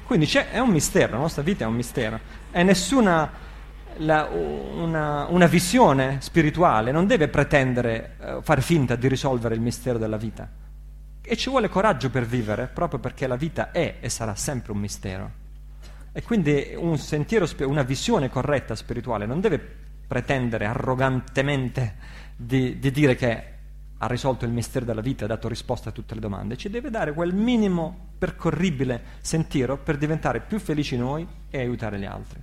Quindi c'è, è un mistero, la nostra vita è un mistero, e nessuna La, una, una visione spirituale non deve pretendere, eh, far finta di risolvere il mistero della vita. E ci vuole coraggio per vivere, proprio perché la vita è e sarà sempre un mistero. E quindi un sentiero, una visione corretta spirituale non deve pretendere arrogantemente di, di dire che ha risolto il mistero della vita, ha dato risposta a tutte le domande. Ci deve dare quel minimo percorribile sentiero per diventare più felici noi e aiutare gli altri.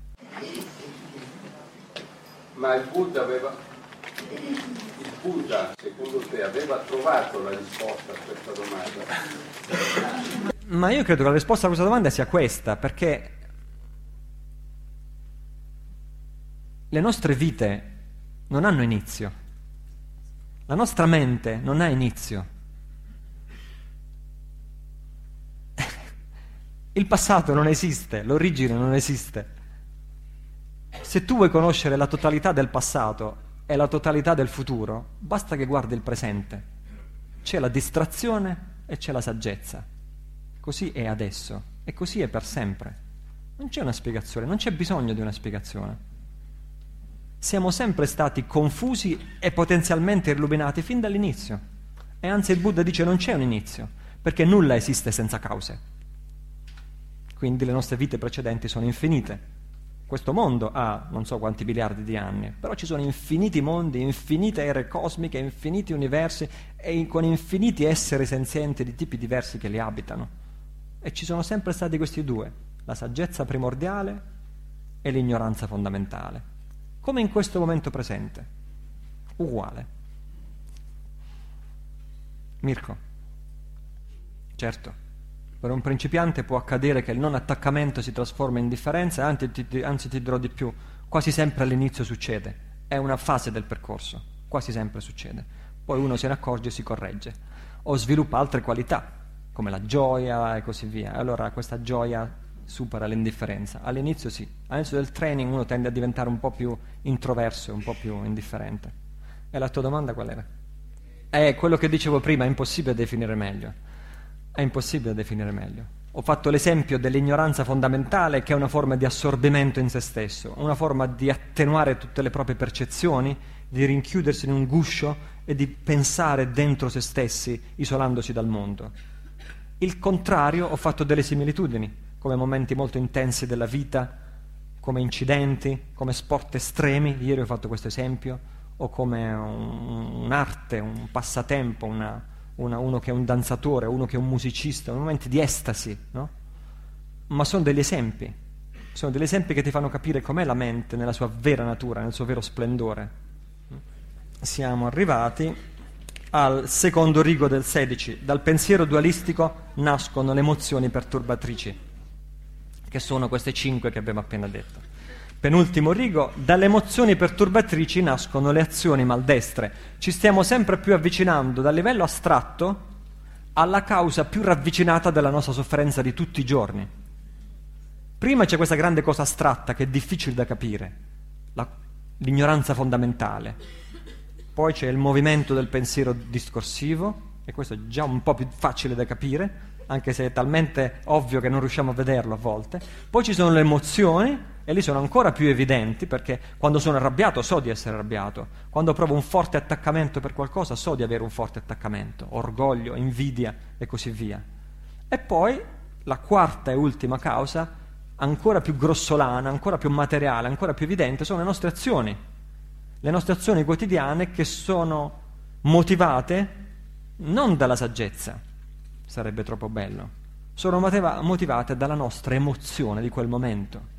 Ma il Buddha aveva, il Buddha, secondo te, aveva trovato la risposta a questa domanda? Ma io credo che la risposta a questa domanda sia questa, perché le nostre vite non hanno inizio, la nostra mente non ha inizio. Il passato non esiste, l'origine non esiste. Se tu vuoi conoscere la totalità del passato e la totalità del futuro, basta che guardi il presente. C'è la distrazione e c'è la saggezza. Così è adesso e così è per sempre. Non c'è una spiegazione, non c'è bisogno di una spiegazione. Siamo sempre stati confusi e potenzialmente illuminati fin dall'inizio. E anzi il Buddha dice non c'è un inizio, perché nulla esiste senza cause. Quindi le nostre vite precedenti sono infinite. Questo mondo ha non so quanti miliardi di anni, però ci sono infiniti mondi, infinite ere cosmiche, infiniti universi e in, con infiniti esseri senzienti di tipi diversi che li abitano. E ci sono sempre stati questi due, la saggezza primordiale e l'ignoranza fondamentale, come in questo momento presente, uguale. Mirko, certo. Per un principiante può accadere che il non attaccamento si trasforma in differenza, anzi ti, anzi ti dirò di più, quasi sempre all'inizio succede, è una fase del percorso, quasi sempre succede, poi uno se ne accorge e si corregge, o sviluppa altre qualità, come la gioia e così via, allora questa gioia supera l'indifferenza, all'inizio sì, all'inizio del training uno tende a diventare un po' più introverso, un po' più indifferente. E la tua domanda qual era? Eh, quello che dicevo prima, è impossibile definire meglio. È impossibile definire meglio. Ho fatto l'esempio dell'ignoranza fondamentale, che è una forma di assorbimento in se stesso, una forma di attenuare tutte le proprie percezioni, di rinchiudersi in un guscio e di pensare dentro se stessi, isolandosi dal mondo. Il contrario, ho fatto delle similitudini, come momenti molto intensi della vita, come incidenti, come sport estremi, ieri ho fatto questo esempio, o come un, un'arte, un passatempo, una... Una, uno che è un danzatore, uno che è un musicista, momenti di estasi, no? Ma sono degli esempi, sono degli esempi che ti fanno capire com'è la mente nella sua vera natura, nel suo vero splendore. Siamo arrivati al secondo rigo del sedici. Dal pensiero dualistico nascono le emozioni perturbatrici, che sono queste cinque che abbiamo appena detto. Penultimo rigo, dalle emozioni perturbatrici nascono le azioni maldestre. Ci stiamo sempre più avvicinando dal livello astratto alla causa più ravvicinata della nostra sofferenza di tutti i giorni. Prima c'è questa grande cosa astratta che è difficile da capire, la, l'ignoranza fondamentale. Poi c'è il movimento del pensiero discorsivo, e questo è già un po' più facile da capire, anche se è talmente ovvio che non riusciamo a vederlo a volte. Poi ci sono le emozioni, e lì sono ancora più evidenti, perché quando sono arrabbiato so di essere arrabbiato, quando provo un forte attaccamento per qualcosa so di avere un forte attaccamento, orgoglio, invidia e così via. E poi la quarta e ultima causa, ancora più grossolana, ancora più materiale, ancora più evidente, sono le nostre azioni, le nostre azioni quotidiane, che sono motivate non dalla saggezza, sarebbe troppo bello, sono motiva- motivate dalla nostra emozione di quel momento.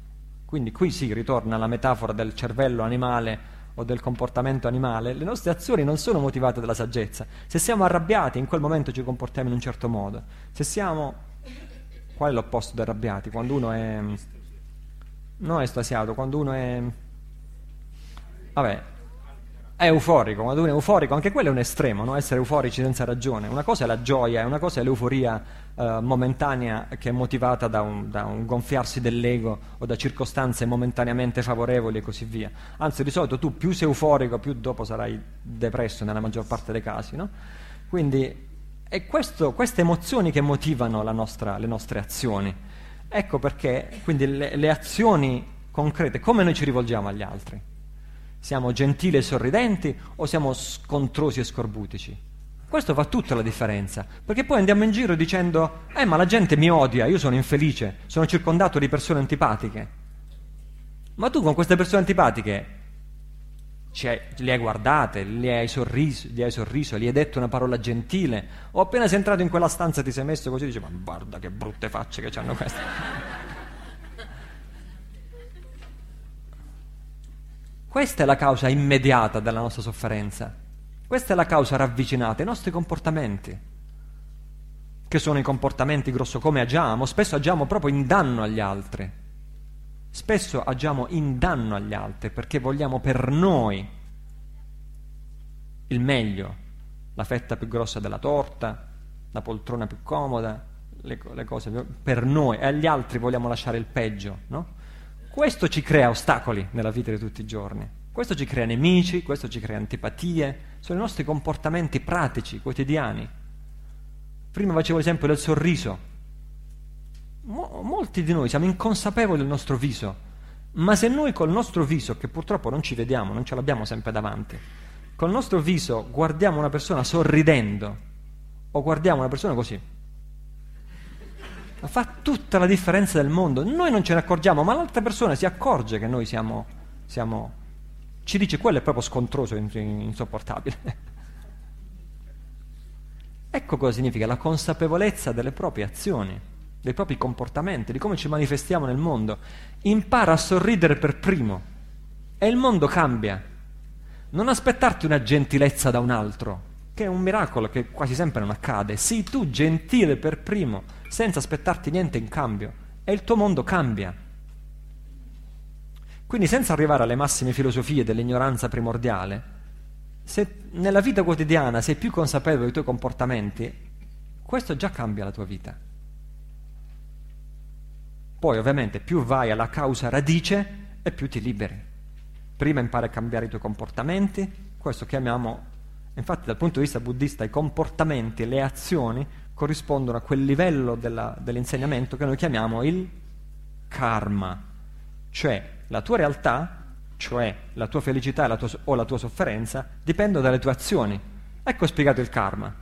Quindi qui si ritorna alla metafora del cervello animale o del comportamento animale. Le nostre azioni non sono motivate dalla saggezza. Se siamo arrabbiati, in quel momento ci comportiamo in un certo modo. Se siamo, qual è l'opposto di arrabbiati? Quando uno è non è estasiato, quando uno è vabbè è euforico, quando uno è euforico, anche quello è un estremo, no? Essere euforici senza ragione. Una cosa è la gioia, una cosa è l'euforia eh, momentanea, che è motivata da un, da un gonfiarsi dell'ego o da circostanze momentaneamente favorevoli e così via. Anzi, di solito tu più sei euforico, più dopo sarai depresso nella maggior parte dei casi, no? Quindi è questo, queste emozioni che motivano la nostra, le nostre azioni. Ecco perché, quindi, le, le azioni concrete, come noi ci rivolgiamo agli altri. Siamo gentili e sorridenti o siamo scontrosi e scorbutici? Questo fa tutta la differenza, perché poi andiamo in giro dicendo eh ma la gente mi odia, io sono infelice, sono circondato di persone antipatiche. Ma tu con queste persone antipatiche le hai guardate, le hai sorriso, gli hai sorriso, gli hai detto una parola gentile, o appena sei entrato in quella stanza ti sei messo così e dici ma guarda che brutte facce che c'hanno queste. Questa è la causa immediata della nostra sofferenza, questa è la causa ravvicinata, i nostri comportamenti, che sono i comportamenti grosso come agiamo, spesso agiamo proprio in danno agli altri, spesso agiamo in danno agli altri perché vogliamo per noi il meglio, la fetta più grossa della torta, la poltrona più comoda, le, le cose più, per noi, e agli altri vogliamo lasciare il peggio, no? Questo ci crea ostacoli nella vita di tutti i giorni, questo ci crea nemici, questo ci crea antipatie, sono i nostri comportamenti pratici, quotidiani. Prima facevo l'esempio del sorriso. Mo- molti di noi siamo inconsapevoli del nostro viso, ma se noi col nostro viso, che purtroppo non ci vediamo, non ce l'abbiamo sempre davanti, col nostro viso guardiamo una persona sorridendo o guardiamo una persona così, fa tutta la differenza del mondo. Noi non ce ne accorgiamo, ma l'altra persona si accorge che noi siamo, siamo ci dice quello è proprio scontroso, insopportabile. Ecco cosa significa la consapevolezza delle proprie azioni, dei propri comportamenti, di come ci manifestiamo nel mondo. Impara a sorridere per primo e il mondo cambia. Non aspettarti una gentilezza da un altro, che è un miracolo che quasi sempre non accade. Sii tu gentile per primo, senza aspettarti niente in cambio, e il tuo mondo cambia. Quindi, senza arrivare alle massime filosofie dell'ignoranza primordiale, se nella vita quotidiana sei più consapevole dei tuoi comportamenti, questo già cambia la tua vita. Poi, ovviamente, più vai alla causa radice e più ti liberi. Prima impari a cambiare i tuoi comportamenti, questo chiamiamo... Infatti dal punto di vista buddista i comportamenti e le azioni corrispondono a quel livello della, dell'insegnamento che noi chiamiamo il karma, cioè la tua realtà, cioè la tua felicità la tua, o la tua sofferenza dipendono dalle tue azioni. Ecco spiegato il karma.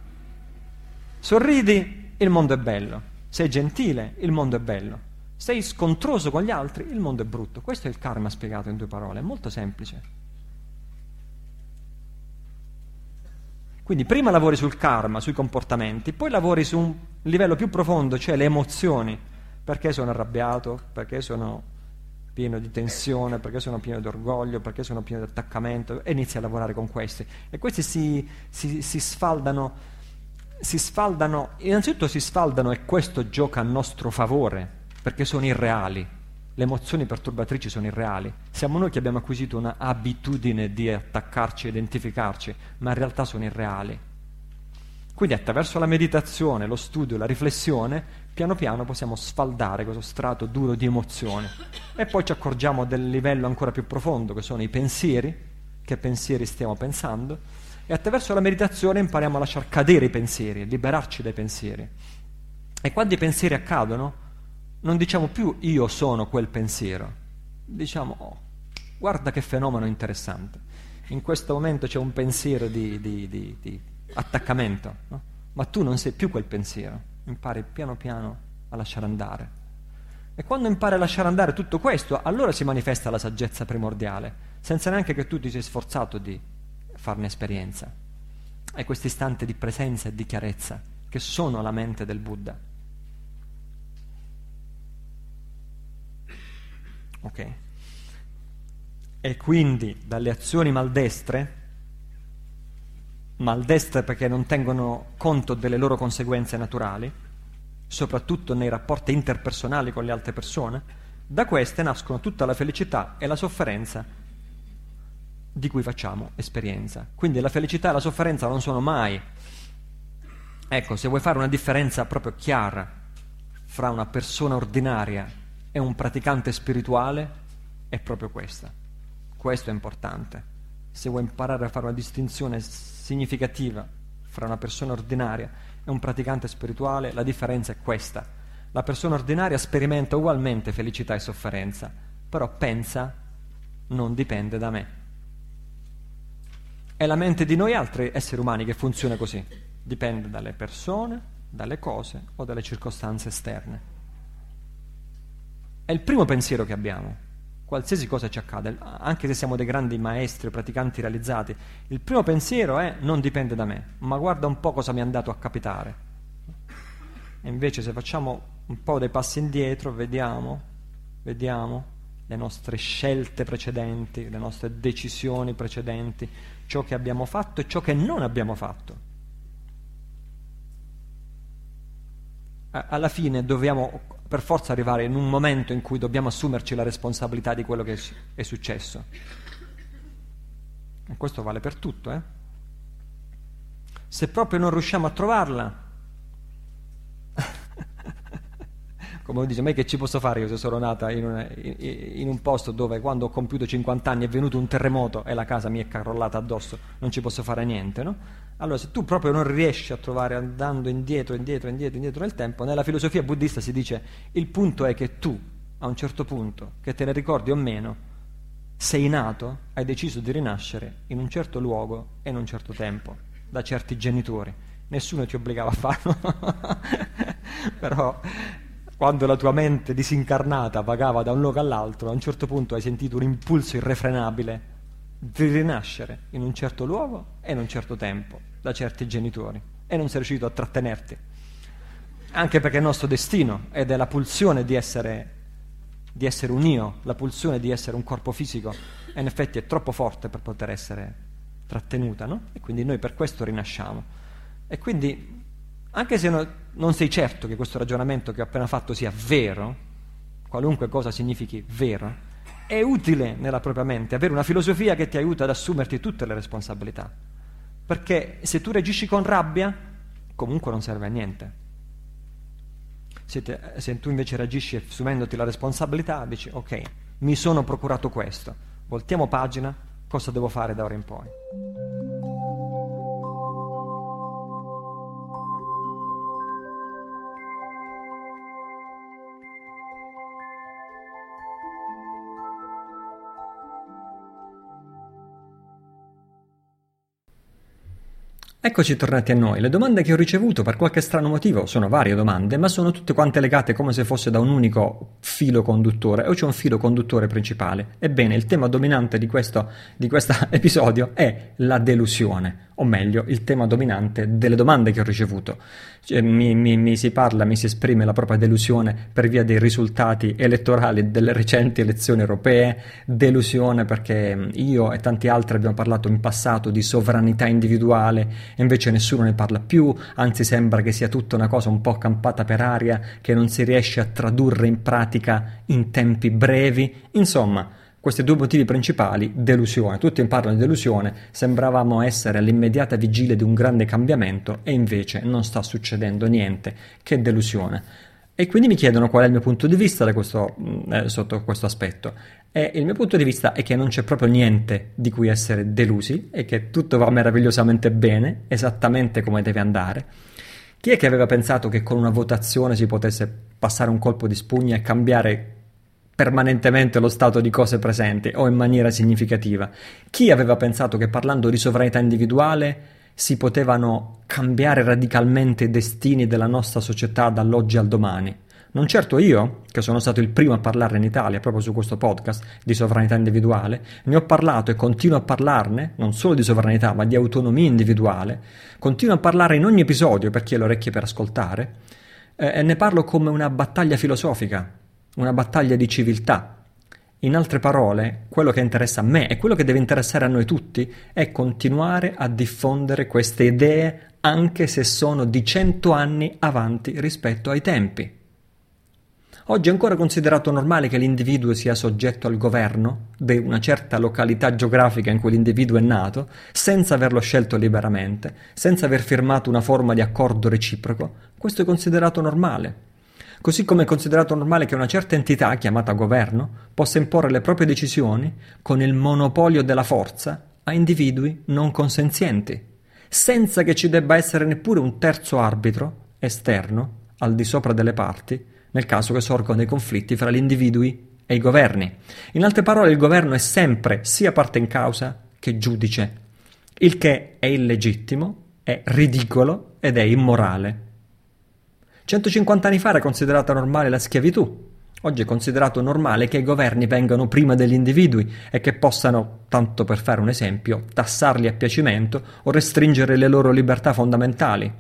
Sorridi, il mondo è bello. Sei gentile, il mondo è bello. Sei scontroso con gli altri, il mondo è brutto. Questo è il karma spiegato in due parole, è molto semplice. Quindi prima lavori sul karma, sui comportamenti, poi lavori su un livello più profondo, cioè le emozioni. Perché sono arrabbiato, perché sono pieno di tensione, perché sono pieno di orgoglio, perché sono pieno di attaccamento, e inizi a lavorare con questi. E questi si, si, si sfaldano, si sfaldano, innanzitutto si sfaldano, e questo gioca a nostro favore, perché sono irreali. le emozioni perturbatrici sono irreali. Siamo noi che abbiamo acquisito una abitudine di attaccarci e identificarci, ma in realtà sono irreali. Quindi attraverso la meditazione, lo studio, la riflessione, piano piano possiamo sfaldare questo strato duro di emozioni. E poi ci accorgiamo del livello ancora più profondo, che sono i pensieri, che pensieri stiamo pensando, e attraverso la meditazione impariamo a lasciar cadere i pensieri, liberarci dai pensieri. E quando i pensieri accadono, non diciamo più io sono quel pensiero, diciamo oh, guarda che fenomeno interessante, in questo momento c'è un pensiero di, di, di, di attaccamento, no? Ma tu non sei più quel pensiero, impari piano piano a lasciare andare. E quando impari a lasciare andare tutto questo, allora si manifesta la saggezza primordiale, senza neanche che tu ti sei sforzato di farne esperienza. È questo istante di presenza e di chiarezza che sono la mente del Buddha. Ok. E quindi dalle azioni maldestre, maldestre perché non tengono conto delle loro conseguenze naturali, soprattutto nei rapporti interpersonali con le altre persone, da queste nascono tutta la felicità e la sofferenza di cui facciamo esperienza. Quindi la felicità e la sofferenza non sono mai, ecco, se vuoi fare una differenza proprio chiara fra una persona ordinaria è un praticante spirituale, è proprio questa. Questo è importante. Se vuoi imparare a fare una distinzione significativa fra una persona ordinaria e un praticante spirituale, la differenza è questa. La persona ordinaria sperimenta ugualmente felicità e sofferenza, però pensa non dipende da me. È la mente di noi altri esseri umani che funziona così. Dipende dalle persone, dalle cose o dalle circostanze esterne. È il primo pensiero che abbiamo, qualsiasi cosa ci accade, anche se siamo dei grandi maestri o praticanti realizzati, il primo pensiero è non dipende da me, ma guarda un po' cosa mi è andato a capitare. E invece se facciamo un po' dei passi indietro, vediamo, vediamo le nostre scelte precedenti, le nostre decisioni precedenti, ciò che abbiamo fatto e ciò che non abbiamo fatto. Alla fine dobbiamo per forza arrivare in un momento in cui dobbiamo assumerci la responsabilità di quello che è successo. E questo vale per tutto, eh? Se proprio non riusciamo a trovarla, come dice, ma che ci posso fare io se sono nata in, una, in, in un posto dove quando ho compiuto cinquanta anni è venuto un terremoto e la casa mi è crollata addosso, non ci posso fare niente, no? Allora se tu proprio non riesci a trovare andando indietro, indietro, indietro, indietro nel tempo, nella filosofia buddista si dice il punto è che tu a un certo punto, che te ne ricordi o meno, sei nato, hai deciso di rinascere in un certo luogo e in un certo tempo, da certi genitori, nessuno ti obbligava a farlo, però quando la tua mente disincarnata vagava da un luogo all'altro, a un certo punto hai sentito un impulso irrefrenabile di rinascere in un certo luogo e in un certo tempo, da certi genitori, e non sei riuscito a trattenerti, anche perché è il nostro destino ed è la pulsione di essere, di essere un io, la pulsione di essere un corpo fisico, e in effetti è troppo forte per poter essere trattenuta, no? E quindi noi per questo rinasciamo. E quindi anche se no, non sei certo che questo ragionamento che ho appena fatto sia vero, qualunque cosa significhi vero, è utile nella propria mente avere una filosofia che ti aiuta ad assumerti tutte le responsabilità, perché se tu reagisci con rabbia comunque non serve a niente. Se, te, se tu invece reagisci assumendoti la responsabilità, dici ok, mi sono procurato questo, voltiamo pagina, cosa devo fare da ora in poi? Eccoci tornati a noi. Le domande che ho ricevuto per qualche strano motivo sono varie domande, ma sono tutte quante legate come se fosse da un unico filo conduttore, o c'è un filo conduttore principale. Ebbene, il tema dominante di questo di questo episodio è la delusione, o meglio il tema dominante delle domande che ho ricevuto. Cioè, mi, mi, mi si parla, mi si esprime la propria delusione per via dei risultati elettorali delle recenti elezioni europee, delusione perché io e tanti altri abbiamo parlato in passato di sovranità individuale e invece nessuno ne parla più, anzi sembra che sia tutta una cosa un po' campata per aria che non si riesce a tradurre in pratica in tempi brevi. Insomma, questi due motivi principali, delusione, tutti parlano di delusione, sembravamo essere all'immediata vigilia di un grande cambiamento e invece non sta succedendo niente, che delusione. E quindi mi chiedono qual è il mio punto di vista da questo, eh, sotto questo aspetto. E il mio punto di vista è che non c'è proprio niente di cui essere delusi e che tutto va meravigliosamente bene, esattamente come deve andare. Chi è che aveva pensato che con una votazione si potesse passare un colpo di spugna e cambiare permanentemente lo stato di cose presenti o in maniera significativa? Chi aveva pensato che parlando di sovranità individuale si potevano cambiare radicalmente i destini della nostra società dall'oggi al domani? Non certo io, che sono stato il primo a parlare in Italia proprio su questo podcast di sovranità individuale, ne ho parlato e continuo a parlarne, non solo di sovranità ma di autonomia individuale, continuo a parlare in ogni episodio per chi ha le orecchie per ascoltare, eh, e ne parlo come una battaglia filosofica, una battaglia di civiltà. In altre parole, quello che interessa a me e quello che deve interessare a noi tutti è continuare a diffondere queste idee anche se sono di cento anni avanti rispetto ai tempi. Oggi è ancora considerato normale che l'individuo sia soggetto al governo di una certa località geografica in cui l'individuo è nato, senza averlo scelto liberamente, senza aver firmato una forma di accordo reciproco. Questo è considerato normale. Così come è considerato normale che una certa entità, chiamata governo, possa imporre le proprie decisioni con il monopolio della forza a individui non consenzienti, senza che ci debba essere neppure un terzo arbitro esterno al di sopra delle parti, nel caso che sorgano dei conflitti fra gli individui e i governi. In altre parole, il governo è sempre sia parte in causa che giudice, il che è illegittimo, è ridicolo ed è immorale. centocinquanta anni fa era considerata normale la schiavitù, oggi è considerato normale che i governi vengano prima degli individui e che possano, tanto per fare un esempio, tassarli a piacimento o restringere le loro libertà fondamentali.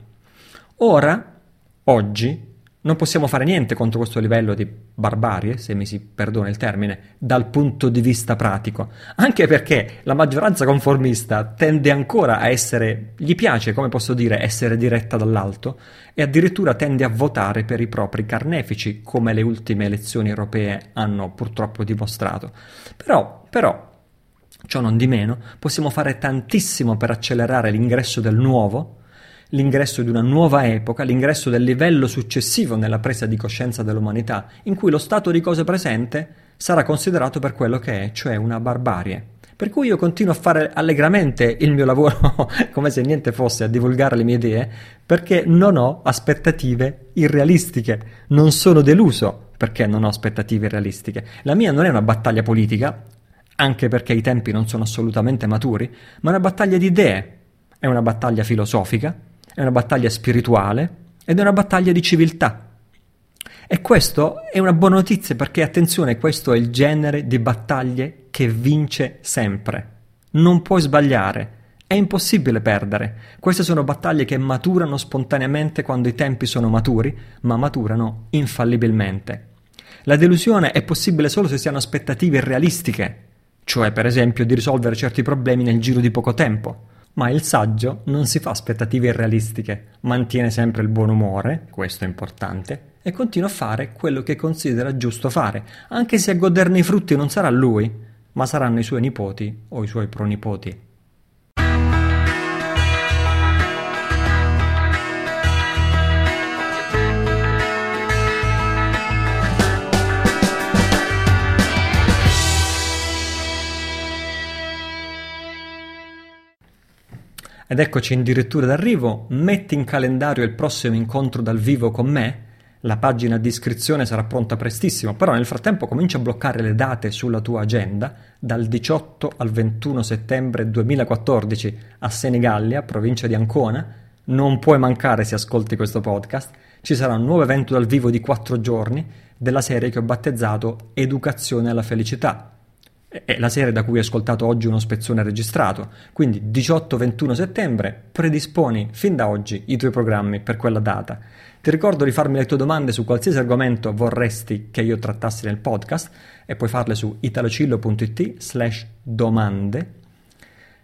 Ora, oggi, non possiamo fare niente contro questo livello di barbarie, se mi si perdona il termine, dal punto di vista pratico, anche perché la maggioranza conformista tende ancora a essere, gli piace, come posso dire, essere diretta dall'alto, e addirittura tende a votare per i propri carnefici, come le ultime elezioni europee hanno purtroppo dimostrato. Però, però, ciò non di meno, possiamo fare tantissimo per accelerare l'ingresso del nuovo, l'ingresso di una nuova epoca, l'ingresso del livello successivo nella presa di coscienza dell'umanità, in cui lo stato di cose presente sarà considerato per quello che è, cioè una barbarie. Per cui io continuo a fare allegramente il mio lavoro, come se niente fosse, a divulgare le mie idee, perché non ho aspettative irrealistiche, non sono deluso perché non ho aspettative irrealistiche. La mia non è una battaglia politica, anche perché i tempi non sono assolutamente maturi, ma è una battaglia di idee, è una battaglia filosofica, è una battaglia spirituale ed è una battaglia di civiltà. E questo è una buona notizia perché, attenzione, questo è il genere di battaglie che vince sempre. Non puoi sbagliare, è impossibile perdere. Queste sono battaglie che maturano spontaneamente quando i tempi sono maturi, ma maturano infallibilmente. La delusione è possibile solo se si hanno aspettative irrealistiche, cioè per esempio di risolvere certi problemi nel giro di poco tempo. Ma il saggio non si fa aspettative irrealistiche, mantiene sempre il buon umore, questo è importante, e continua a fare quello che considera giusto fare, anche se a goderne i frutti non sarà lui, ma saranno i suoi nipoti o i suoi pronipoti. Ed eccoci addirittura d'arrivo, metti in calendario il prossimo incontro dal vivo con me, la pagina di iscrizione sarà pronta prestissimo, però nel frattempo comincia a bloccare le date sulla tua agenda dal diciotto al ventuno settembre duemilaquattordici a Senigallia, provincia di Ancona, non puoi mancare se ascolti questo podcast, ci sarà un nuovo evento dal vivo di quattro giorni della serie che ho battezzato Educazione alla Felicità. è la serie da cui ho ascoltato oggi uno spezzone registrato, quindi diciotto ventuno settembre predisponi fin da oggi i tuoi programmi per quella data. Ti ricordo di farmi le tue domande su qualsiasi argomento vorresti che io trattassi nel podcast e puoi farle su italocillo punto it slash domande.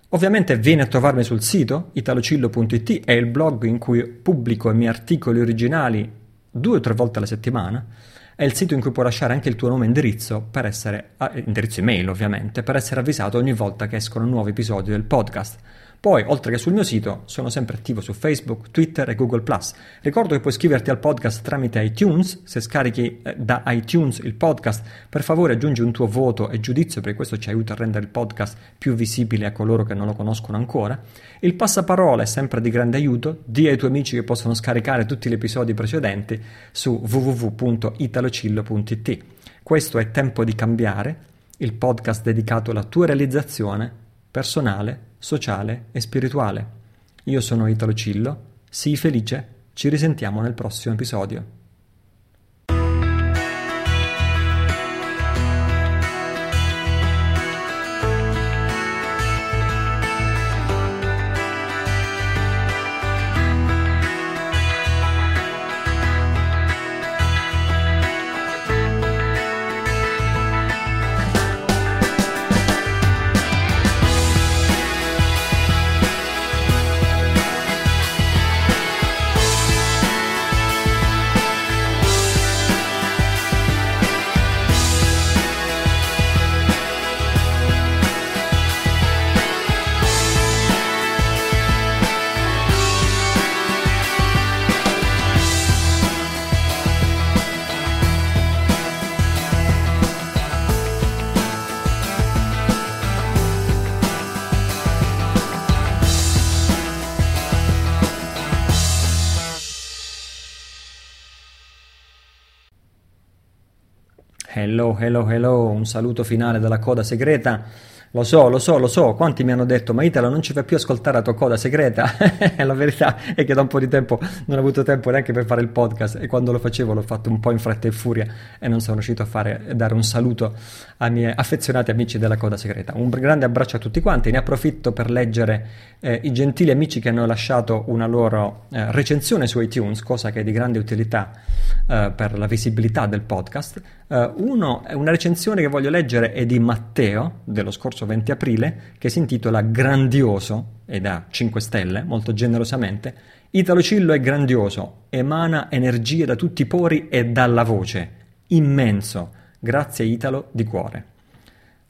Ovviamente vieni a trovarmi sul sito, italocillo punto it è il blog in cui pubblico i miei articoli originali due o tre volte alla settimana. È il sito in cui puoi lasciare anche il tuo nome e indirizzo per essere, indirizzo email ovviamente, per essere avvisato ogni volta che escono nuovi episodi del podcast. Poi, oltre che sul mio sito, sono sempre attivo su Facebook, Twitter e Google plus. Ricordo che puoi iscriverti al podcast tramite iTunes. Se scarichi da iTunes il podcast, per favore aggiungi un tuo voto e giudizio, perché questo ci aiuta a rendere il podcast più visibile a coloro che non lo conoscono ancora. Il passaparola è sempre di grande aiuto. Dì ai tuoi amici che possono scaricare tutti gli episodi precedenti su w w w punto italocillo punto it. Questo è Tempo di Cambiare, il podcast dedicato alla tua realizzazione personale, sociale e spirituale. Io sono Italo Cillo, sii felice, ci risentiamo nel prossimo episodio. Hello, hello, hello, un saluto finale dalla coda segreta. Lo so, lo so, lo so, quanti mi hanno detto, ma Italo non ci fai più ascoltare la tua coda segreta. La verità è che da un po' di tempo non ho avuto tempo neanche per fare il podcast, e quando lo facevo l'ho fatto un po' in fretta e furia e non sono riuscito a fare a dare un saluto ai miei affezionati amici della coda segreta. Un grande abbraccio a tutti quanti, ne approfitto per leggere eh, i gentili amici che hanno lasciato una loro eh, recensione su iTunes, cosa che è di grande utilità eh, per la visibilità del podcast. Uno, una recensione che voglio leggere è di Matteo, dello scorso venti aprile, che si intitola Grandioso, e da cinque stelle, molto generosamente. Italo Cillo è grandioso, emana energie da tutti i pori e dalla voce. Immenso. Grazie Italo di cuore.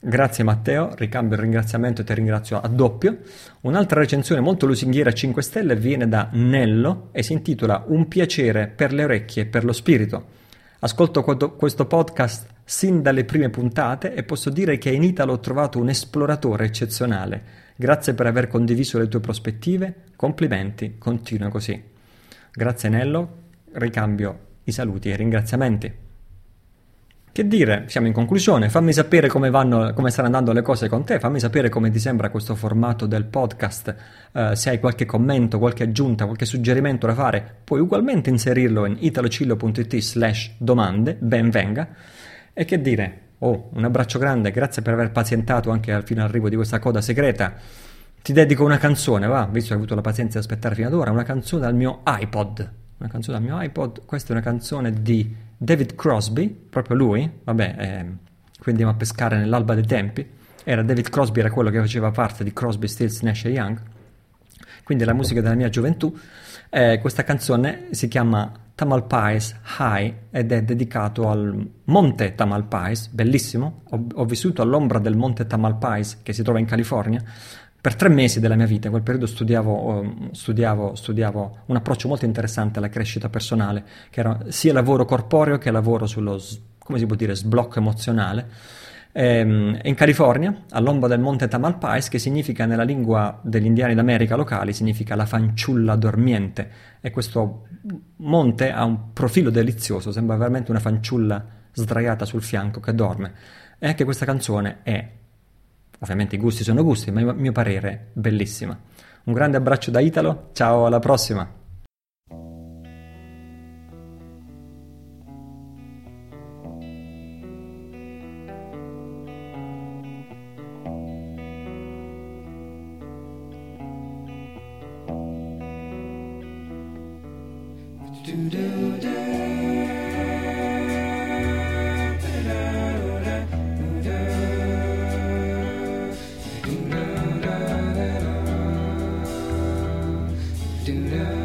Grazie Matteo, ricambio il ringraziamento e ti ringrazio a doppio. Un'altra recensione molto lusinghiera a cinque stelle viene da Nello e si intitola Un piacere per le orecchie e per lo spirito. Ascolto questo podcast sin dalle prime puntate e posso dire che in Italo ho trovato un esploratore eccezionale. Grazie per aver condiviso le tue prospettive, complimenti, continua così. Grazie Nello, ricambio i saluti e i ringraziamenti. Che dire, siamo in conclusione, fammi sapere come vanno, come stanno andando le cose con te, fammi sapere come ti sembra questo formato del podcast, uh, se hai qualche commento, qualche aggiunta, qualche suggerimento da fare, puoi ugualmente inserirlo in italocillo punto it slash domande, ben venga. E che dire, oh, un abbraccio grande, grazie per aver pazientato anche al fino all'arrivo di questa coda segreta. Ti dedico una canzone, va, visto che hai avuto la pazienza di aspettare fino ad ora, una canzone dal mio iPod, una canzone dal mio iPod, questa è una canzone di David Crosby, proprio lui, vabbè, eh, qui andiamo a pescare nell'alba dei tempi, era David Crosby, era quello che faceva parte di Crosby, Stills, Nash e Young, quindi la musica della mia gioventù. Eh, questa canzone si chiama Tamalpais High ed è dedicato al monte Tamalpais, bellissimo, ho, ho vissuto all'ombra del monte Tamalpais che si trova in California per tre mesi della mia vita. In quel periodo studiavo, studiavo, studiavo un approccio molto interessante alla crescita personale, che era sia lavoro corporeo che lavoro sullo, come si può dire, sblocco emozionale. Ehm, in California, all'ombra del monte Tamalpais, che significa nella lingua degli indiani d'America locali, significa la fanciulla dormiente, e questo monte ha un profilo delizioso, sembra veramente una fanciulla sdraiata sul fianco che dorme. E anche questa canzone è, ovviamente i gusti sono gusti, ma a mio parere bellissima. Un grande abbraccio da Italo, ciao, alla prossima! Do